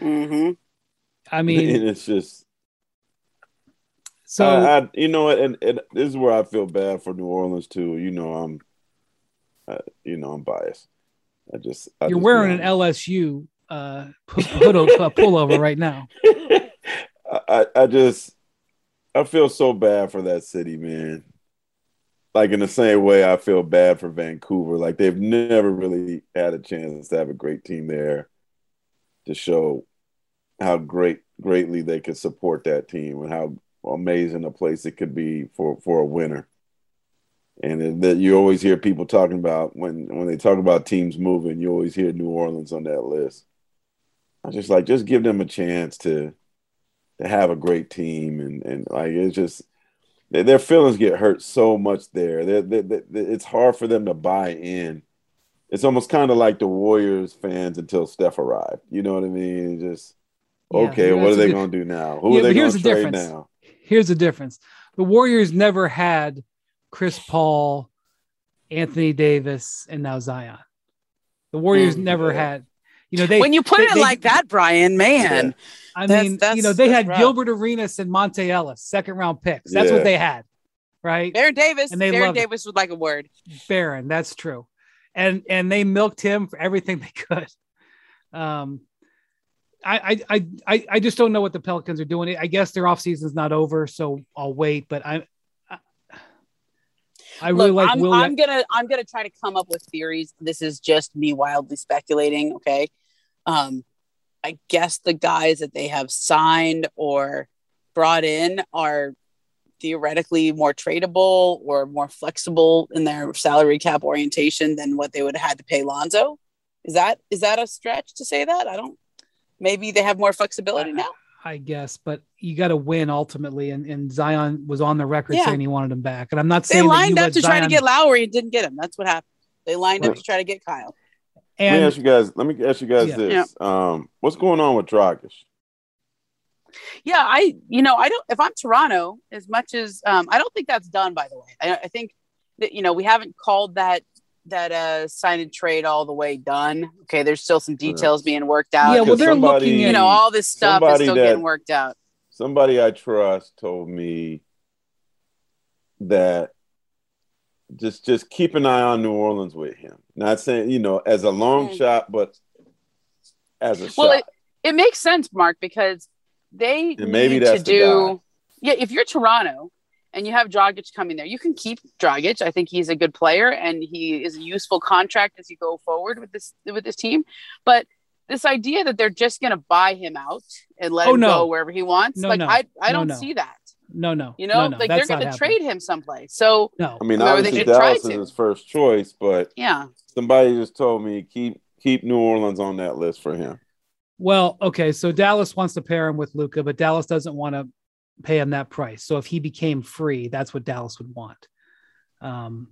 mm-hmm. I mean, and it's just. So I, I, you know, and, and this is where I feel bad for New Orleans too. You know, I'm, uh, you know, I'm biased. I just I you're just wearing know. an L S U uh, p- pullover right now. I, I just I feel so bad for that city, man. Like in the same way, I feel bad for Vancouver. Like they've never really had a chance to have a great team there to show how great, greatly they could support that team and how amazing a place it could be for, for a winner. And that you always hear people talking about when, when they talk about teams moving, you always hear New Orleans on that list. I just like, just give them a chance to, to have a great team. And, and like, it's just, their feelings get hurt so much there. They're, they're, they're, it's hard for them to buy in. It's almost kind of like the Warriors fans until Steph arrived. You know what I mean? It's just, yeah, okay, what are they going to do now? Who yeah, are they going to trade now? Here's the difference. The Warriors never had Chris Paul, Anthony Davis, and now Zion. The Warriors mm-hmm. never had, you know, they. When you put they, it they, like they, that, Brian, man. Yeah. I that's, mean, that's, you know, they had rough. Gilbert Arenas and Monte Ellis, second round picks. That's yeah. what they had, right? Baron Davis. And they Baron Davis it. would like a word. Baron, that's true. And and they milked him for everything they could. Um, I, I, I, I just don't know what the Pelicans are doing. I guess their offseason's not over, so I'll wait, but I, I, I really Look, like, I'm, Will I'm going to, I'm going to try to come up with theories. This is just me wildly speculating. Okay. Um, I guess the guys that they have signed or brought in are theoretically more tradable or more flexible in their salary cap orientation than what they would have had to pay Lonzo. Is that, is that a stretch to say that? I don't, Maybe they have more flexibility now. I guess, but you got to win ultimately. And, and Zion was on the record yeah. saying he wanted him back. And I'm not saying they lined up to Zion... try to get Lowry and didn't get him. That's what happened. They lined right. up to try to get Kyle. And let me ask you guys. Let me ask you guys yeah. this: yeah. Um, what's going on with Dragic? Yeah, I. You know, I don't. If I'm Toronto, as much as um, I don't think that's done. By the way, I, I think that you know we haven't called that. that uh sign and trade all the way done. Okay, there's still some details being worked out. Yeah, well they're somebody, looking, you know, all this stuff is still that, getting worked out. Somebody I trust told me that just just keep an eye on New Orleans with him. Not saying, you know, as a long okay. shot, but as a well, shot. Well, it, it makes sense, Mark, because they and maybe need that's to the do guy. Yeah, if you're Toronto and you have Dragic coming there, you can keep Dragic. I think he's a good player, and he is a useful contract as you go forward with this with this team. But this idea that they're just going to buy him out and let oh, him no. go wherever he wants, no, like no. I, I no, don't no. see that. No, no, you know, no, no. like That's they're going to trade him someplace. So no. I mean, obviously Dallas is his first choice, but yeah, somebody just told me keep keep New Orleans on that list for him. Well, okay, so Dallas wants to pair him with Luka, but Dallas doesn't want to pay him that price. So if he became free, that's what Dallas would want. Um,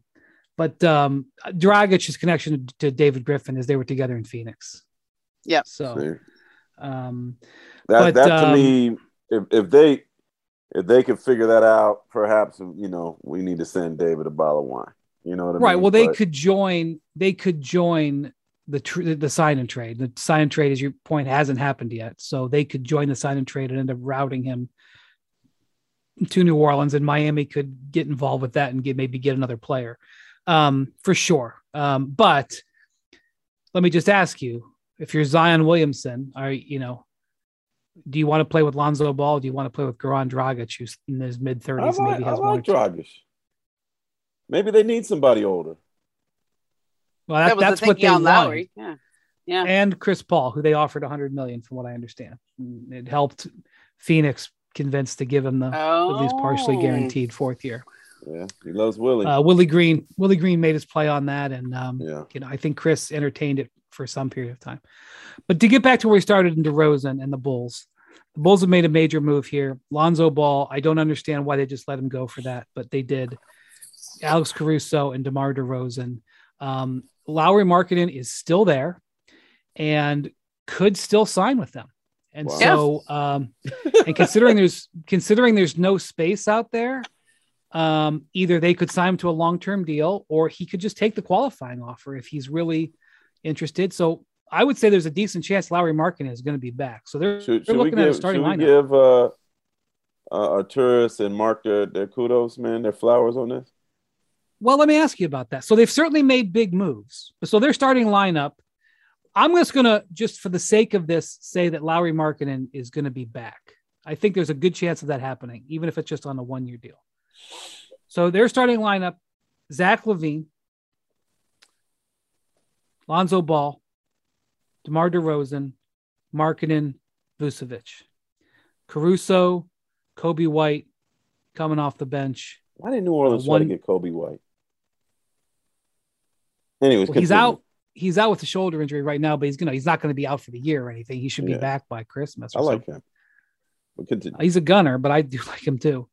but um, Dragic's connection to David Griffin is they were together in Phoenix. Yeah. So um, that, but, that to um, me, if, if they if they could figure that out, perhaps you know we need to send David a bottle of wine. You know what I right, mean? Right. Well, they but, could join. They could join the tr- the sign and trade. The sign and trade, as your point, hasn't happened yet. So they could join the sign and trade and end up routing him to New Orleans, and Miami could get involved with that and get, maybe get another player um, for sure. Um, but let me just ask you, if you're Zion Williamson, are you know, do you want to play with Lonzo Ball? Do you want to play with Goran Dragic, who's in his mid thirties? Like, maybe has I like Dragic. Maybe they need somebody older. Well, that, that that's the what they on Lauri. Yeah. yeah, and Chris Paul, who they offered one hundred million dollars, from what I understand. It helped Phoenix convince to give him the oh. at least partially guaranteed fourth year. Yeah, he loves Willie. Uh, Willie Green, Willie Green made his play on that, and um, yeah. you know, I think Chris entertained it for some period of time. But to get back to where we started in DeRozan and the Bulls, the Bulls have made a major move here. Lonzo Ball, I don't understand why they just let him go for that, but they did. Alex Caruso and DeMar DeRozan. Um, Lauri Markkanen is still there and could still sign with them. And wow. so, um, and considering there's, considering there's no space out there, um, either they could sign him to a long-term deal, or he could just take the qualifying offer if he's really interested. So I would say there's a decent chance Lauri Markkanen is going to be back. So they're, should, they're should looking give, at a starting lineup. Give uh, uh, Arturis and Mark their, their kudos, man, their flowers on this. Well, let me ask you about that. So they've certainly made big moves. So their starting lineup, I'm just going to, just for the sake of this, say that Lauri Markkanen is going to be back. I think there's a good chance of that happening, even if it's just on a one-year deal. So their starting lineup, Zach LaVine, Lonzo Ball, DeMar DeRozan, Markkanen, Vucevic, Caruso, Kobe White coming off the bench. Why didn't New Orleans one, try to get Kobe White? Anyways, well, he's out. He's out with a shoulder injury right now, but he's gonna—he's not going to be out for the year or anything. He should be yeah. back by Christmas. Or I like something. him. We'll continue. He's a gunner, but I do like him too.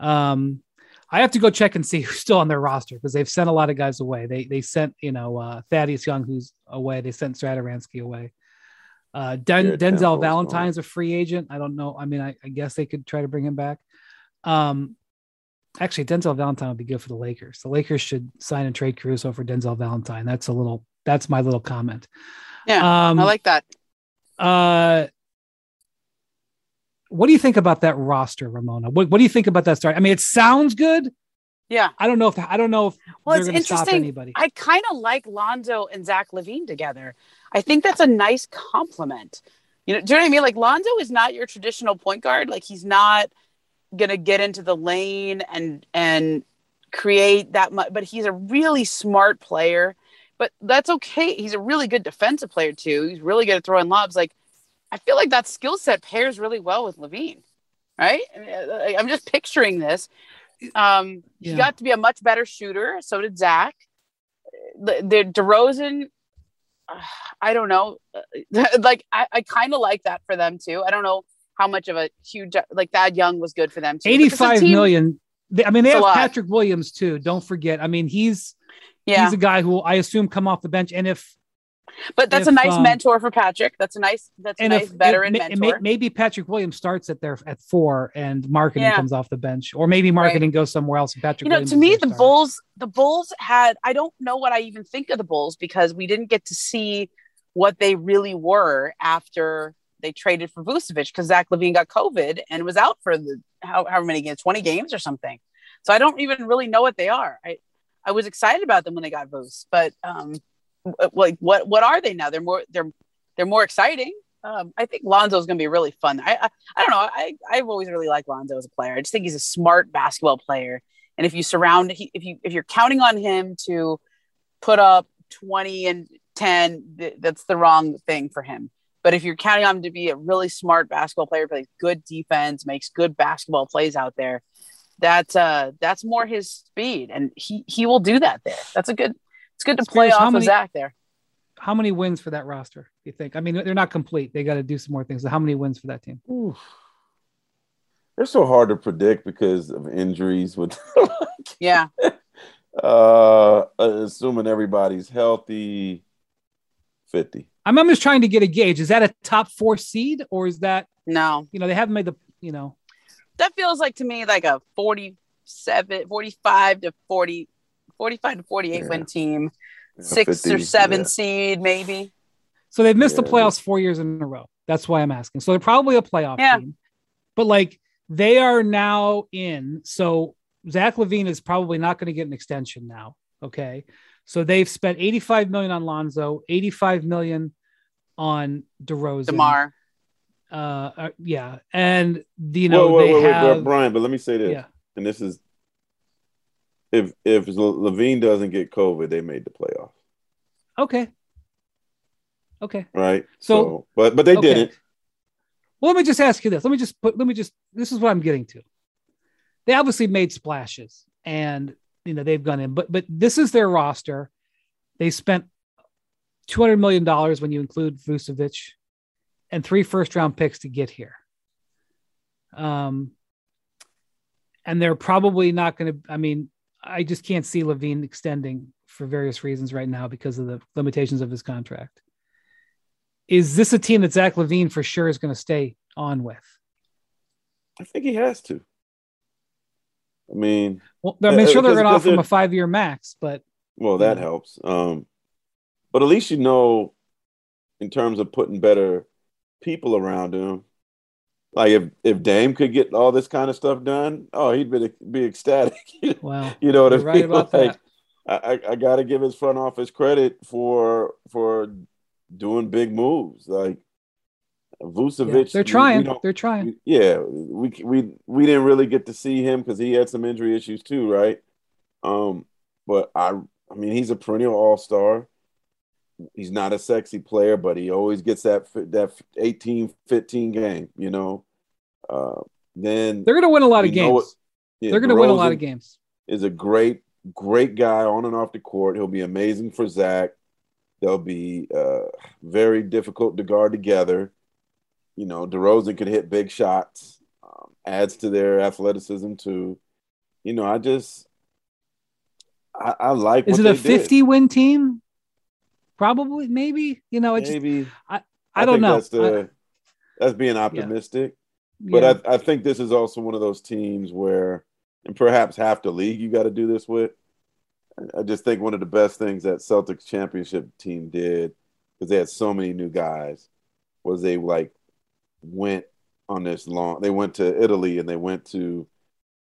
Um, I have to go check and see who's still on their roster, because they've sent a lot of guys away. They—they they sent, you know, uh, Thaddeus Young, who's away. They sent Stradoransky away. Uh, Den- Denzel Valentine's a free agent. I don't know. I mean, I, I guess they could try to bring him back. Um, Actually, Denzel Valentine would be good for the Lakers. The Lakers should sign and trade Caruso for Denzel Valentine. That's a little, that's my little comment. Yeah. Um, I like that. Uh, what do you think about that roster, Ramona? What, what do you think about that start? I mean, it sounds good. Yeah. I don't know if, I don't know if well, they're going to stop anybody. I kind of like Lonzo and Zach LaVine together. I think that's a nice compliment. You know, do you know what I mean? Like, Lonzo is not your traditional point guard. Like, he's not gonna get into the lane and and create that much, but he's a really smart player. But that's okay. He's a really good defensive player too. He's really good at throwing lobs. Like, I feel like that skill set pairs really well with LaVine, right? I mean, I'm just picturing this. Um, yeah. He got to be a much better shooter. So did Zach. The, the DeRozan, uh, I don't know. Like, I, I kind of like that for them too. I don't know how much of a huge, like, Thad Young was good for them too. eighty-five team, million. I mean, they have Patrick Williams too. Don't forget. I mean, he's, yeah. he's a guy who I assume come off the bench. And if, but that's if, a nice um, mentor for Patrick. That's a nice, that's a nice veteran it, mentor. May, maybe Patrick Williams starts at their, at four, and Markkanen yeah. comes off the bench, or maybe Markkanen right. goes somewhere else. And Patrick, you know, Williams to me, the starter. Bulls, the Bulls had, I don't know what I even think of the Bulls, because we didn't get to see what they really were after they traded for Vucevic, because Zach LaVine got COVID and was out for the how, how many games, twenty games or something. So I don't even really know what they are. I, I was excited about them when they got Vuce, but um, like what what are they now? They're more they're they're more exciting. Um, I think Lonzo's going to be really fun. I, I I don't know. I I've always really liked Lonzo as a player. I just think he's a smart basketball player. And if you surround he, if you if you're counting on him to put up twenty and ten, th- that's the wrong thing for him. But if you're counting on him to be a really smart basketball player, plays good defense, makes good basketball plays out there, that's uh, that's more his speed, and he he will do that there. That's a good. It's good to play off of Zach there. How many wins for that roster do you think? I mean, they're not complete. They got to do some more things. So how many wins for that team? Oof. They're so hard to predict because of injuries. With yeah, uh, assuming everybody's healthy, fifty. I'm, I'm just trying to get a gauge. Is that a top four seed, or is that no, you know, they haven't made the, you know, that feels like to me, like a forty-seven, forty-five to forty, forty-five to forty-eight yeah. win team. six fifty, or seven yeah. seed, maybe. So they've missed yeah. the playoffs four years in a row. That's why I'm asking. So they're probably a playoff yeah. team, but like they are now in. So Zach LaVine is probably not going to get an extension now. Okay. So they've spent eighty-five million on Lonzo, eighty-five million on DeRozan. DeMar. Uh, yeah. And you know, whoa, whoa, they whoa, have... wait, Brian, but let me say this. Yeah. And this is, if, if LaVine doesn't get COVID, they made the playoffs. Okay. Okay. Right. So, so but, but they okay. didn't. Well, let me just ask you this. Let me just put, let me just, this is what I'm getting to. They obviously made splashes and, you know, they've gone in, but, but this is their roster. They spent two hundred million dollars when you include Vucevic and three first round picks to get here. Um, and they're probably not going to, I mean, I just can't see LaVine extending for various reasons right now because of the limitations of his contract. Is this a team that Zach LaVine for sure is going to stay on with? I think he has to. I mean, well, I mean, sure they're going to offer him a five-year max, but well, that you know. helps. Um, but at least you know, in terms of putting better people around him, like if, if Dame could get all this kind of stuff done, oh, he'd be be ecstatic. Wow, you know what I mean? Right about like, that. I I got to give his front office credit for for doing big moves like Vucevic. Yeah, they're trying. We, we they're trying. We, yeah, we we we didn't really get to see him because he had some injury issues too, right? Um, but I I mean he's a perennial all-star. He's not a sexy player, but he always gets that that eighteen fifteen game, you know. Uh, then they're gonna win a lot of games. What, yeah, they're gonna DeRozan win a lot of games. Is a great great guy on and off the court. He'll be amazing for Zach. They'll be uh, very difficult to guard together. You know, DeRozan could hit big shots, um, adds to their athleticism too. You know, I just I, I like. Is what it they a fifty-win team? Probably, maybe. You know, it's maybe I, I, I don't know. That's, the, I, that's being optimistic, yeah. but yeah. I, I think this is also one of those teams where, and perhaps half the league, you got to do this with. I just think one of the best things that Celtics championship team did, because they had so many new guys, was they like went on this long. They went to Italy and they went to,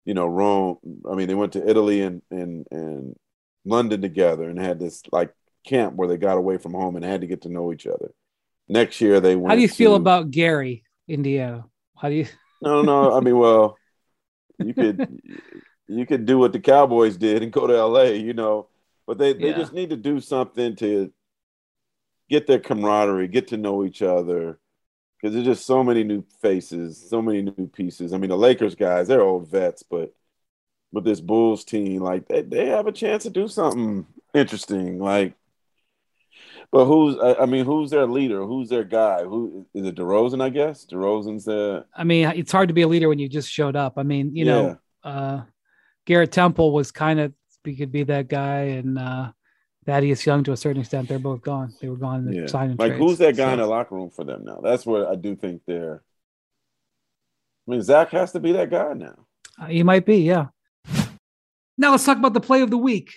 you know, Rome. I mean, they went to Italy and and, and London together and had this like camp where they got away from home and had to get to know each other. Next year they went. How do you to, feel about Gary, Indiana? How do you? No, no. I mean, well, you could. You could do what the Cowboys did and go to L A, you know, but they, they yeah. just need to do something to get their camaraderie, get to know each other, because there's just so many new faces, so many new pieces. I mean, the Lakers guys, they're old vets, but with this Bulls team, like they, they have a chance to do something interesting. Like, but who's, I mean, who's their leader? Who's their guy? Who is it? DeRozan, I guess. DeRozan's the. I mean, it's hard to be a leader when you just showed up. I mean, you yeah. know. Uh, Garrett Temple was kind of, he could be that guy, and uh, Thaddeus Young to a certain extent. They're both gone. They were gone. In the yeah. signing like, trades, who's that guy so. in the locker room for them now? That's what I do think they're. I mean, Zach has to be that guy now. Uh, he might be, yeah. Now let's talk about the play of the week.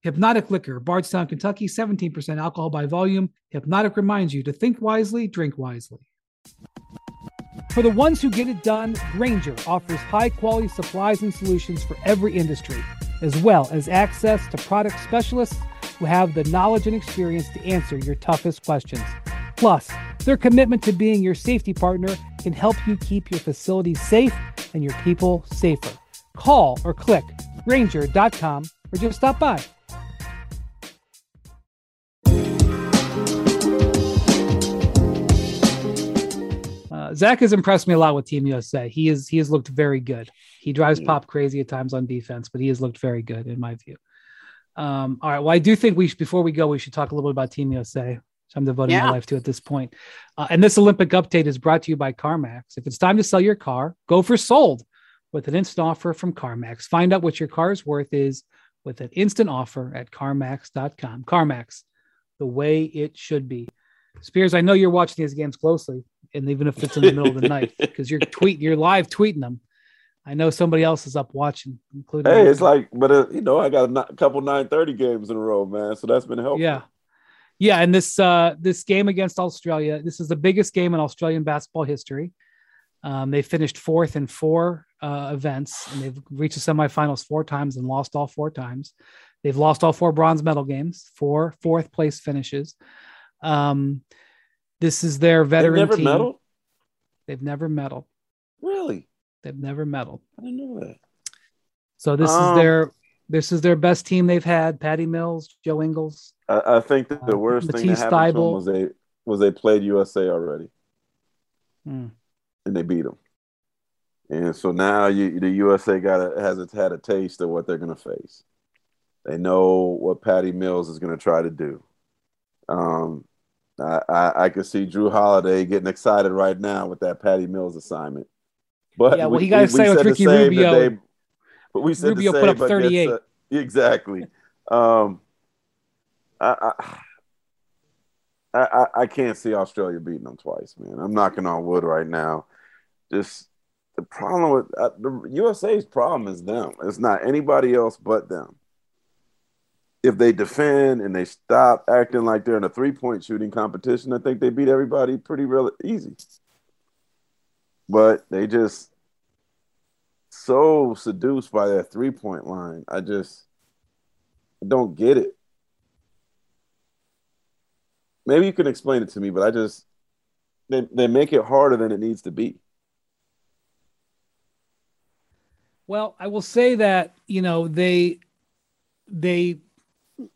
Hypnotic Liquor, Bardstown, Kentucky, seventeen percent alcohol by volume. Hypnotic reminds you to think wisely, drink wisely. For the ones who get it done, Grainger offers high-quality supplies and solutions for every industry, as well as access to product specialists who have the knowledge and experience to answer your toughest questions. Plus, their commitment to being your safety partner can help you keep your facility safe and your people safer. Call or click Grainger dot com or just stop by. Zach has impressed me a lot with Team U S A. He is he has looked very good. He drives yeah. Pop crazy at times on defense, but he has looked very good in my view. Um, all right. Well, I do think we should, before we go, we should talk a little bit about Team U S A. I'm devoting yeah. my life to at this point. Uh, and this Olympic update is brought to you by CarMax. If it's time to sell your car, go for sold with an instant offer from CarMax. Find out what your car's worth is with an instant offer at CarMax dot com. CarMax, the way it should be. Spears, I know you're watching these games closely, and even if it's in the middle of the night, because you're tweet, you're live tweeting them. I know somebody else is up watching, including. Hey, it's like, but uh, you know, I got a couple nine thirty games in a row, man. So that's been helpful. Yeah, yeah, and this uh, this game against Australia, this is the biggest game in Australian basketball history. Um, they finished fourth in four uh, events, and they've reached the semifinals four times and lost all four times. They've lost all four bronze medal games, four fourth place finishes. Um, this is their veteran They've never team. Medaled? They've never medaled. Really? They've never medaled. I didn't know that. So this um, is their this is their best team they've had. Patty Mills, Joe Ingles. I, I think that the worst uh, thing that happened to them was they was they played U S A already, mm. and they beat them. And so now you, the U S A got a, hasn't had a taste of what they're going to face. They know what Patty Mills is going to try to do. Um, I, I I could see Jrue Holiday getting excited right now with that Patty Mills assignment. But yeah, well, he got to say with Ricky Rubio. Today, but we said Rubio put up thirty-eight. Uh, exactly. um, I, I I I can't see Australia beating them twice, man. I'm knocking on wood right now. Just the problem with uh, the U S A's problem is them. It's not anybody else but them. If they defend and they stop acting like they're in a three-point shooting competition, I think they beat everybody pretty real easy. But they just so seduced by that three-point line. I just don't get it. Maybe you can explain it to me, but I just they they make it harder than it needs to be. Well, I will say that, you know, they they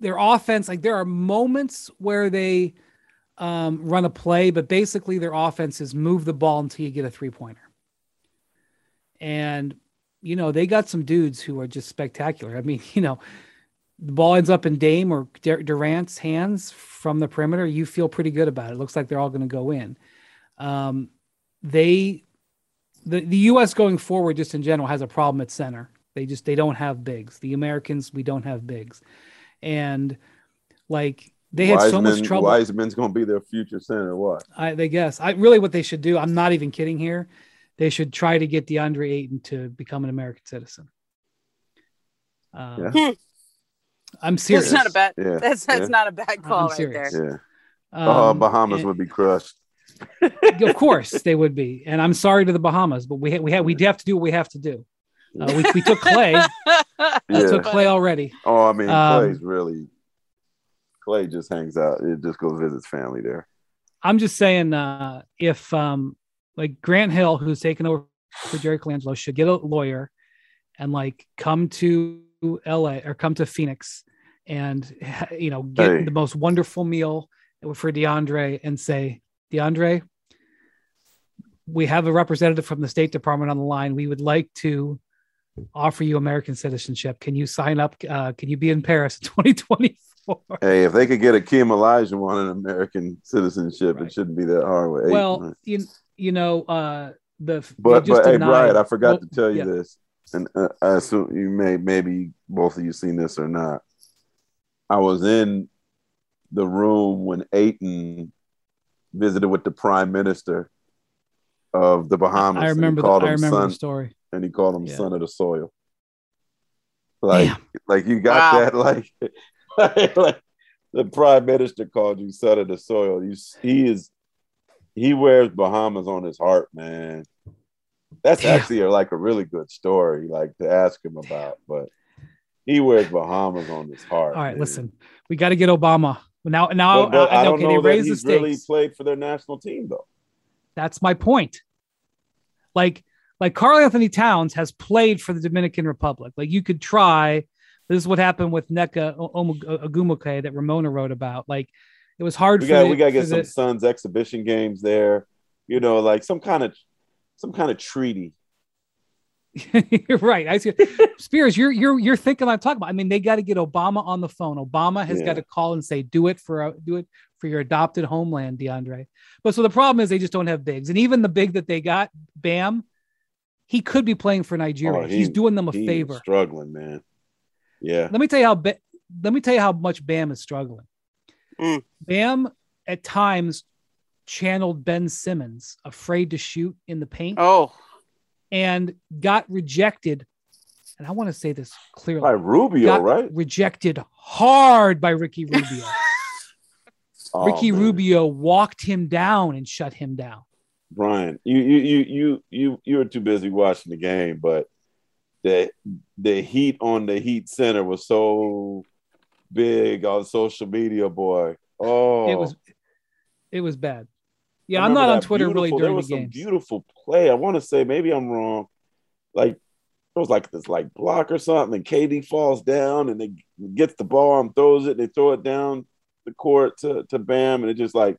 their offense, like there are moments where they um, run a play, but basically their offense is move the ball until you get a three pointer. And, you know, they got some dudes who are just spectacular. I mean, you know, the ball ends up in Dame or Durant's hands from the perimeter. You feel pretty good about it. It looks like they're all going to go in. Um, they, the, the U S going forward just in general has a problem at center. They just, they don't have bigs. The Americans, we don't have bigs. And like they had Wiseman, so much trouble. Wiseman's going to be their future center. What? I they guess I really what they should do. I'm not even kidding here. They should try to get DeAndre Ayton to become an American citizen. Um, yeah. I'm serious. That's not a bad. Yeah. That's that's yeah. not a bad call right there. Yeah. Um, uh, Bahamas and, would be crushed. Of course they would be, and I'm sorry to the Bahamas, but we ha- we ha- we have to do what we have to do. Uh, we, we took Clay. yeah. took Clay already. Oh, I mean, um, Clay's really. Clay just hangs out. It just goes visit family there. I'm just saying, uh, if um, like Grant Hill, who's taken over for Jerry Colangelo, should get a lawyer and like come to L A or come to Phoenix and you know get hey. the most wonderful meal for DeAndre and say, DeAndre, we have a representative from the State Department on the line. We would like to offer you American citizenship. Can you sign up? Uh, can you be in Paris in twenty twenty-four? Hey, if they could get Akeem Olajuwon on an American citizenship, right. It shouldn't be that hard. With well, eight, you, you know, uh, the but, just but denied, hey, Brian, I forgot well, to tell you yeah. this, and uh, I assume you may, maybe both of you seen this or not. I was in the room when Ayton visited with the Prime Minister of the Bahamas. I remember, the, I remember son, the story. And he called him yeah. son of the soil. Like, Damn. like you got wow. that? Like, like, like the Prime Minister called you son of the soil. You, he is, he wears Bahamas on his heart, man. That's Damn. actually a, like a really good story, like to ask him about. Damn. But he wears Bahamas on his heart. All right, man. Listen, we got to get Obama now. Now but, but I, I don't okay, know that he's really played for their national team, though. That's my point. Like. Like Karl Anthony Towns has played for the Dominican Republic. Like you could try. This is what happened with Nneka Ogwumike that Ramona wrote about. Like it was hard. We got we got to get some Suns exhibition games there. You know, like some kind of some kind of treaty. You're right. I see. Spears, you're you're you're thinking what I'm talking about. I mean, they got to get Obama on the phone. Obama has yeah. got to call and say, "Do it for uh, do it for your adopted homeland, DeAndre." But so the problem is they just don't have bigs, and even the big that they got, Bam, he could be playing for Nigeria. Oh, he, he's doing them a he's favor. Struggling, man. Yeah. Let me tell you how. Ba- let me tell you how much Bam is struggling. Mm. Bam at times channeled Ben Simmons, afraid to shoot in the paint. Oh. And got rejected, and I want to say this clearly. By Rubio, got right? Rejected hard by Ricky Rubio. oh, Ricky man. Rubio walked him down and shut him down. Brian, you you you you you you were too busy watching the game, but the the heat on the Heat Center was so big on social media, boy. Oh, it was it was bad. Yeah, I'm not on Twitter really during the game. There was some beautiful play. I want to say, maybe I'm wrong. Like, it was like this like block or something, and K D falls down, and they gets the ball and throws it, and they throw it down the court to, to Bam, and it just like,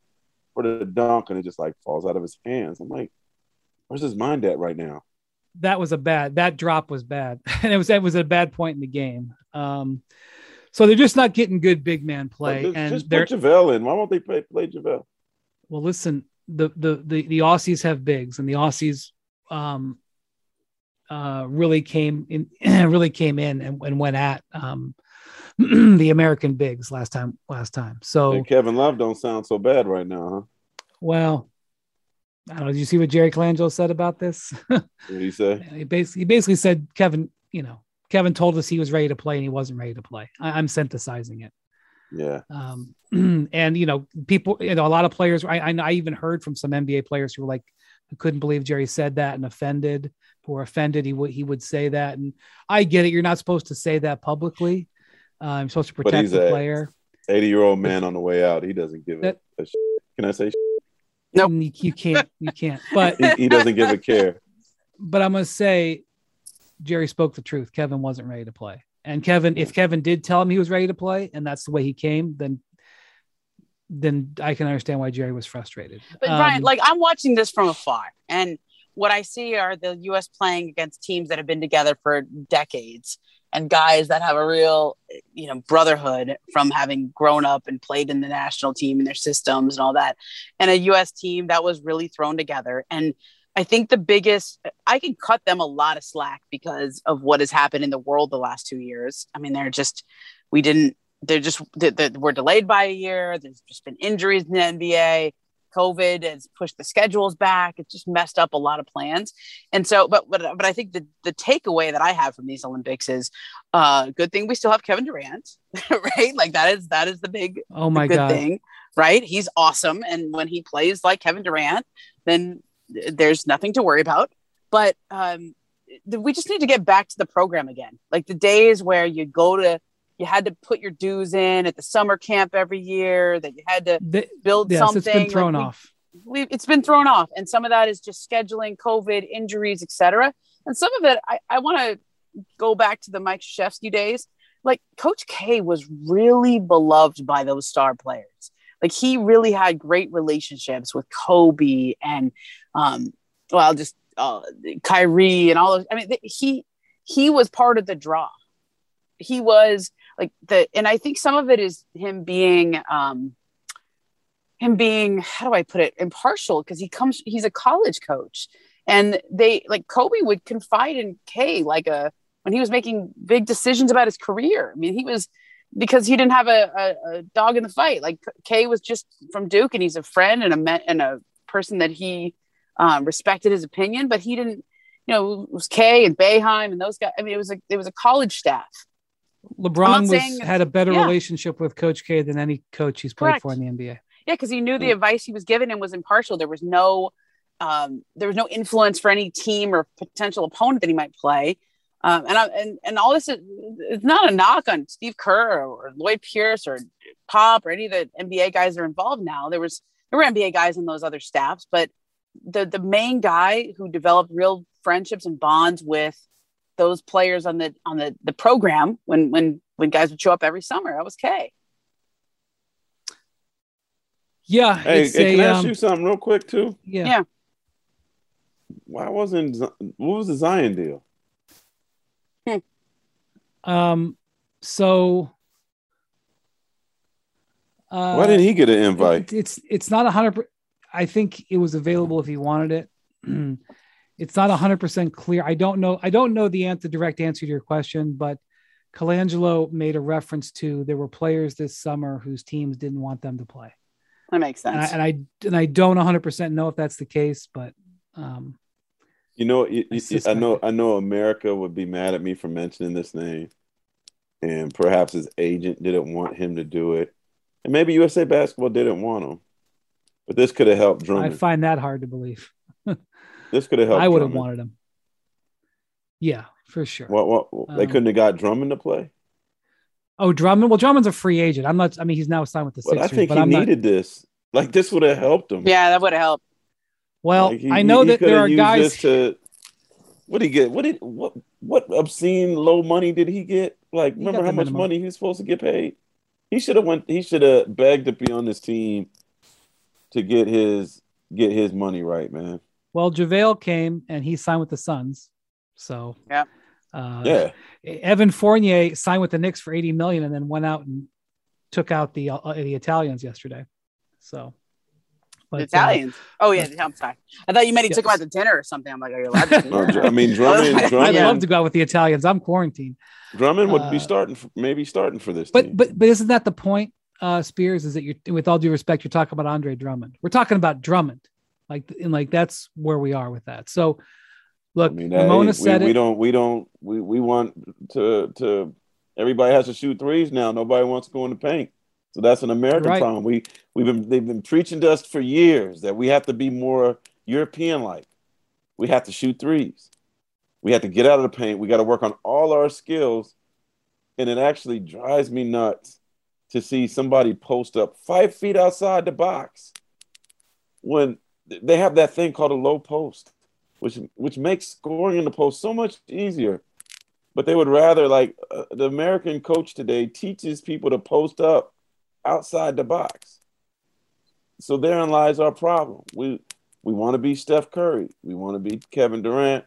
for the dunk, and it just like falls out of his hands. I'm like, where's his mind at right now? That was a bad, that drop was bad. And it was, it was a bad point in the game. Um, so they're just not getting good big man play. Like, and just put JaVale in. Why won't they play, play JaVale? Well, listen, The, the the the Aussies have bigs, and the Aussies um, uh, really came in, really came in and, and went at um, the American bigs last time. Last time, so and Kevin Love don't sound so bad right now, huh? Well, I don't know. Did you see what Jerry Colangelo said about this? What did he say? He basically he basically said Kevin, you know, Kevin told us he was ready to play and he wasn't ready to play. I, I'm synthesizing it. Yeah. Um, and, you know, people, you know, a lot of players, I, I I even heard from some N B A players who were like, who couldn't believe Jerry said that and offended, who were offended. He would, he would say that. And I get it. You're not supposed to say that publicly. Uh, I'm supposed to protect the player. eighty year old man on the way out. He doesn't give that, a shit. Can I say? No, nope. you can't, you can't, but he, he doesn't give a care, but I'm going to say Jerry spoke the truth. Kevin wasn't ready to play. And Kevin, if Kevin did tell him he was ready to play, and that's the way he came, then then I can understand why Jerry was frustrated. But Brian, um, like I'm watching this from afar, and what I see are the U S playing against teams that have been together for decades, and guys that have a real, you know, brotherhood from having grown up and played in the national team and their systems and all that, and a U S team that was really thrown together. And I think the biggest, I can cut them a lot of slack because of what has happened in the world the last two years. I mean, they're just, we didn't, they're just, they're, they're, we're delayed by a year. There's just been injuries in the N B A. COVID has pushed the schedules back. It's just messed up a lot of plans. And so, but, but, but I think the, the takeaway that I have from these Olympics is uh good thing we still have Kevin Durant, right? Like that is, that is the big, oh my God, thing, right? He's awesome. And when he plays like Kevin Durant, then there's nothing to worry about, but um, th- we just need to get back to the program again. Like the days where you go to, you had to put your dues in at the summer camp every year, that you had to the, build yes, something. It's been thrown like we, off. We, it's been thrown off. And some of that is just scheduling, COVID, injuries, et cetera. And some of it, I, I want to go back to the Mike Krzyzewski days. Like Coach K was really beloved by those star players. Like he really had great relationships with Kobe and, um, well, just uh, Kyrie and all of. I mean, th- he he was part of the draw. He was like the, and I think some of it is him being, um, him being, how do I put it, impartial? Because he comes, he's a college coach, and they like Kobe would confide in K like a when he was making big decisions about his career. I mean, he was. Because he didn't have a, a, a dog in the fight. Like Kay was just from Duke, and he's a friend and a me- and a person that he um, respected his opinion, but he didn't, you know, it was Kay and Boeheim and those guys. I mean, it was a, it was a college staff. LeBron was, had a better yeah. relationship with Coach K than any coach he's played Correct. for in the N B A. Yeah. Cause he knew the yeah. advice he was given and was impartial. There was no, um, there was no influence for any team or potential opponent that he might play. Um, and, I, and and all this is it's not a knock on Steve Kerr or, or Lloyd Pierce or Pop or any of the N B A guys that are involved now. There was there were N B A guys in those other staffs, but the the main guy who developed real friendships and bonds with those players on the on the, the program when when when guys would show up every summer, that was K. Yeah. Hey, it's hey a, can I ask um, you something real quick too? Yeah. yeah. Why wasn't what was the Zion deal? Um, so. Uh, Why didn't he get an invite? It, it's it's not one hundred percent. I think it was available if he wanted it. It's not one hundred percent clear. I don't know. I don't know the answer, direct answer to your question, but Colangelo made a reference to there were players this summer whose teams didn't want them to play. That makes sense. And I and I, and I don't one hundred percent know if that's the case, but um, you know, you, you, I know I know America would be mad at me for mentioning this name, and perhaps his agent didn't want him to do it. And maybe U S A Basketball didn't want him, but this could have helped Drummond. I find that hard to believe. This could have helped. I would Drummond. have wanted him. Yeah, for sure. Well, well, they um, couldn't have got Drummond to play. Oh, Drummond. Well, Drummond's a free agent. I'm not. I mean, he's now signed with the Sixers. Well, I think but he I'm needed not... this. Like this would have helped him. Yeah, that would have helped. Well, like, he, I know he, that he there are guys. To, what did he get? What did what? What obscene low money did he get? Like, he remember how much minimum. money he was supposed to get paid? He should have went. He should have begged to be on this team to get his get his money right, man. Well, JaVale came and he signed with the Suns, so yeah, uh, yeah. Evan Fournier signed with the Knicks for eighty million and then went out and took out the uh, the Italians yesterday. So but, the Italians. Uh, oh yeah, but, I'm sorry. I thought you meant he yes. took him out to dinner or something. I'm like, are you allowed to do that? I mean, Drummond. Drummond I'd love to go out with the Italians. I'm quarantined. Drummond would uh, be starting, for, maybe starting for this. But team. but but isn't that the point, uh, Spears? Is that you? With all due respect, you're talking about Andre Drummond. We're talking about Drummond. Like and like that's where we are with that. So, look, I mean, Ramona is, said we, it. We don't. We don't. We, we want to to. Everybody has to shoot threes now. Nobody wants to go in the paint. So that's an American right. problem. We we've been they've been preaching to us for years that we have to be more European like. We have to shoot threes. We have to get out of the paint. We got to work on all our skills, and it actually drives me nuts to see somebody post up five feet outside the box when. They have that thing called a low post, which which makes scoring in the post so much easier. But they would rather, like, uh, the American coach today teaches people to post up outside the box. So therein lies our problem. We we want to be Steph Curry. We want to be Kevin Durant.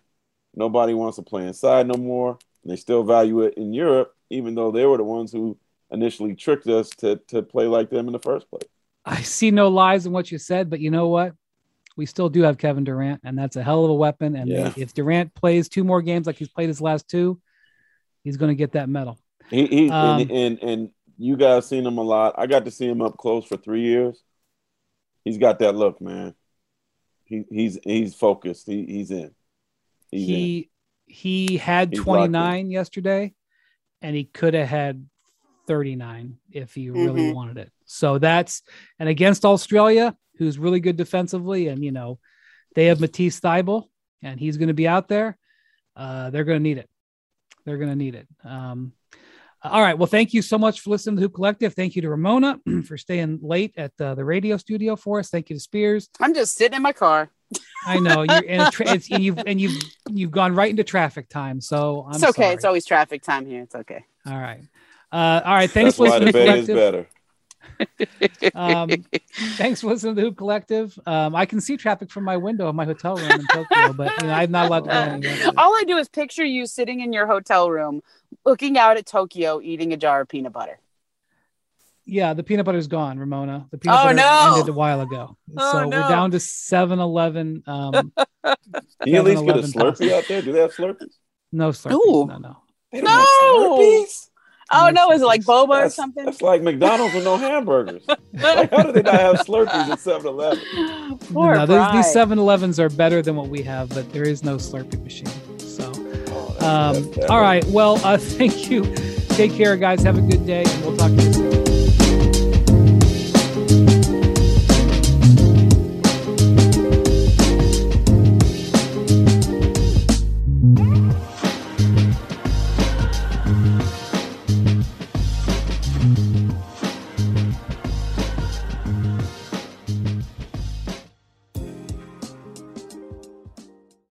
Nobody wants to play inside no more. And they still value it in Europe, even though they were the ones who initially tricked us to to play like them in the first place. I see no lies in what you said, but you know what? We still do have Kevin Durant, and that's a hell of a weapon. And yeah. if Durant plays two more games like he's played his last two, he's going to get that medal. He, he um, and, and and you guys seen him a lot. I got to see him up close for three years. He's got that look, man. He he's he's focused. He he's in. He's he in. he had twenty-nine yesterday, and he could have had thirty-nine if he mm-hmm. really wanted it. So that's and against Australia. Who's really good defensively. And, you know, they have Matisse Thybulle and he's going to be out there. Uh, they're going to need it. They're going to need it. Um, all right. Well, thank you so much for listening to Hoop Collective. Thank you to Ramona for staying late at the, the radio studio for us. Thank you to Spears. I'm just sitting in my car. I know. You're in a tra- it's, and you've, and you've, you've gone right into traffic time. So I'm it's okay. Sorry. It's always traffic time here. It's okay. All right. Uh, all right. Thanks for listening. That's why the bed is better. um thanks for listening to the Hoop Collective. um I can see traffic from my window in my hotel room in Tokyo, but you know, I'm not allowed to go anywhere. All I do is picture you sitting in your hotel room looking out at Tokyo eating a jar of peanut butter. Yeah, the peanut butter's gone, Ramona. The peanut oh, butter no. ended a while ago. Oh, so no. we're down to seven eleven. Um can you at least get a Slurpee out there? Do they have Slurpees? No Slurpees. Ooh. no no no Slurpees? Oh, no, is it like boba that's, or something? It's like McDonald's with no hamburgers. Like, how do they not have Slurpees at seven eleven? Poor no, these, these seven elevens are better than what we have, but there is no Slurpee machine. So, oh, um, all right. Well, uh, thank you. Take care, guys. Have a good day. We'll talk to you soon.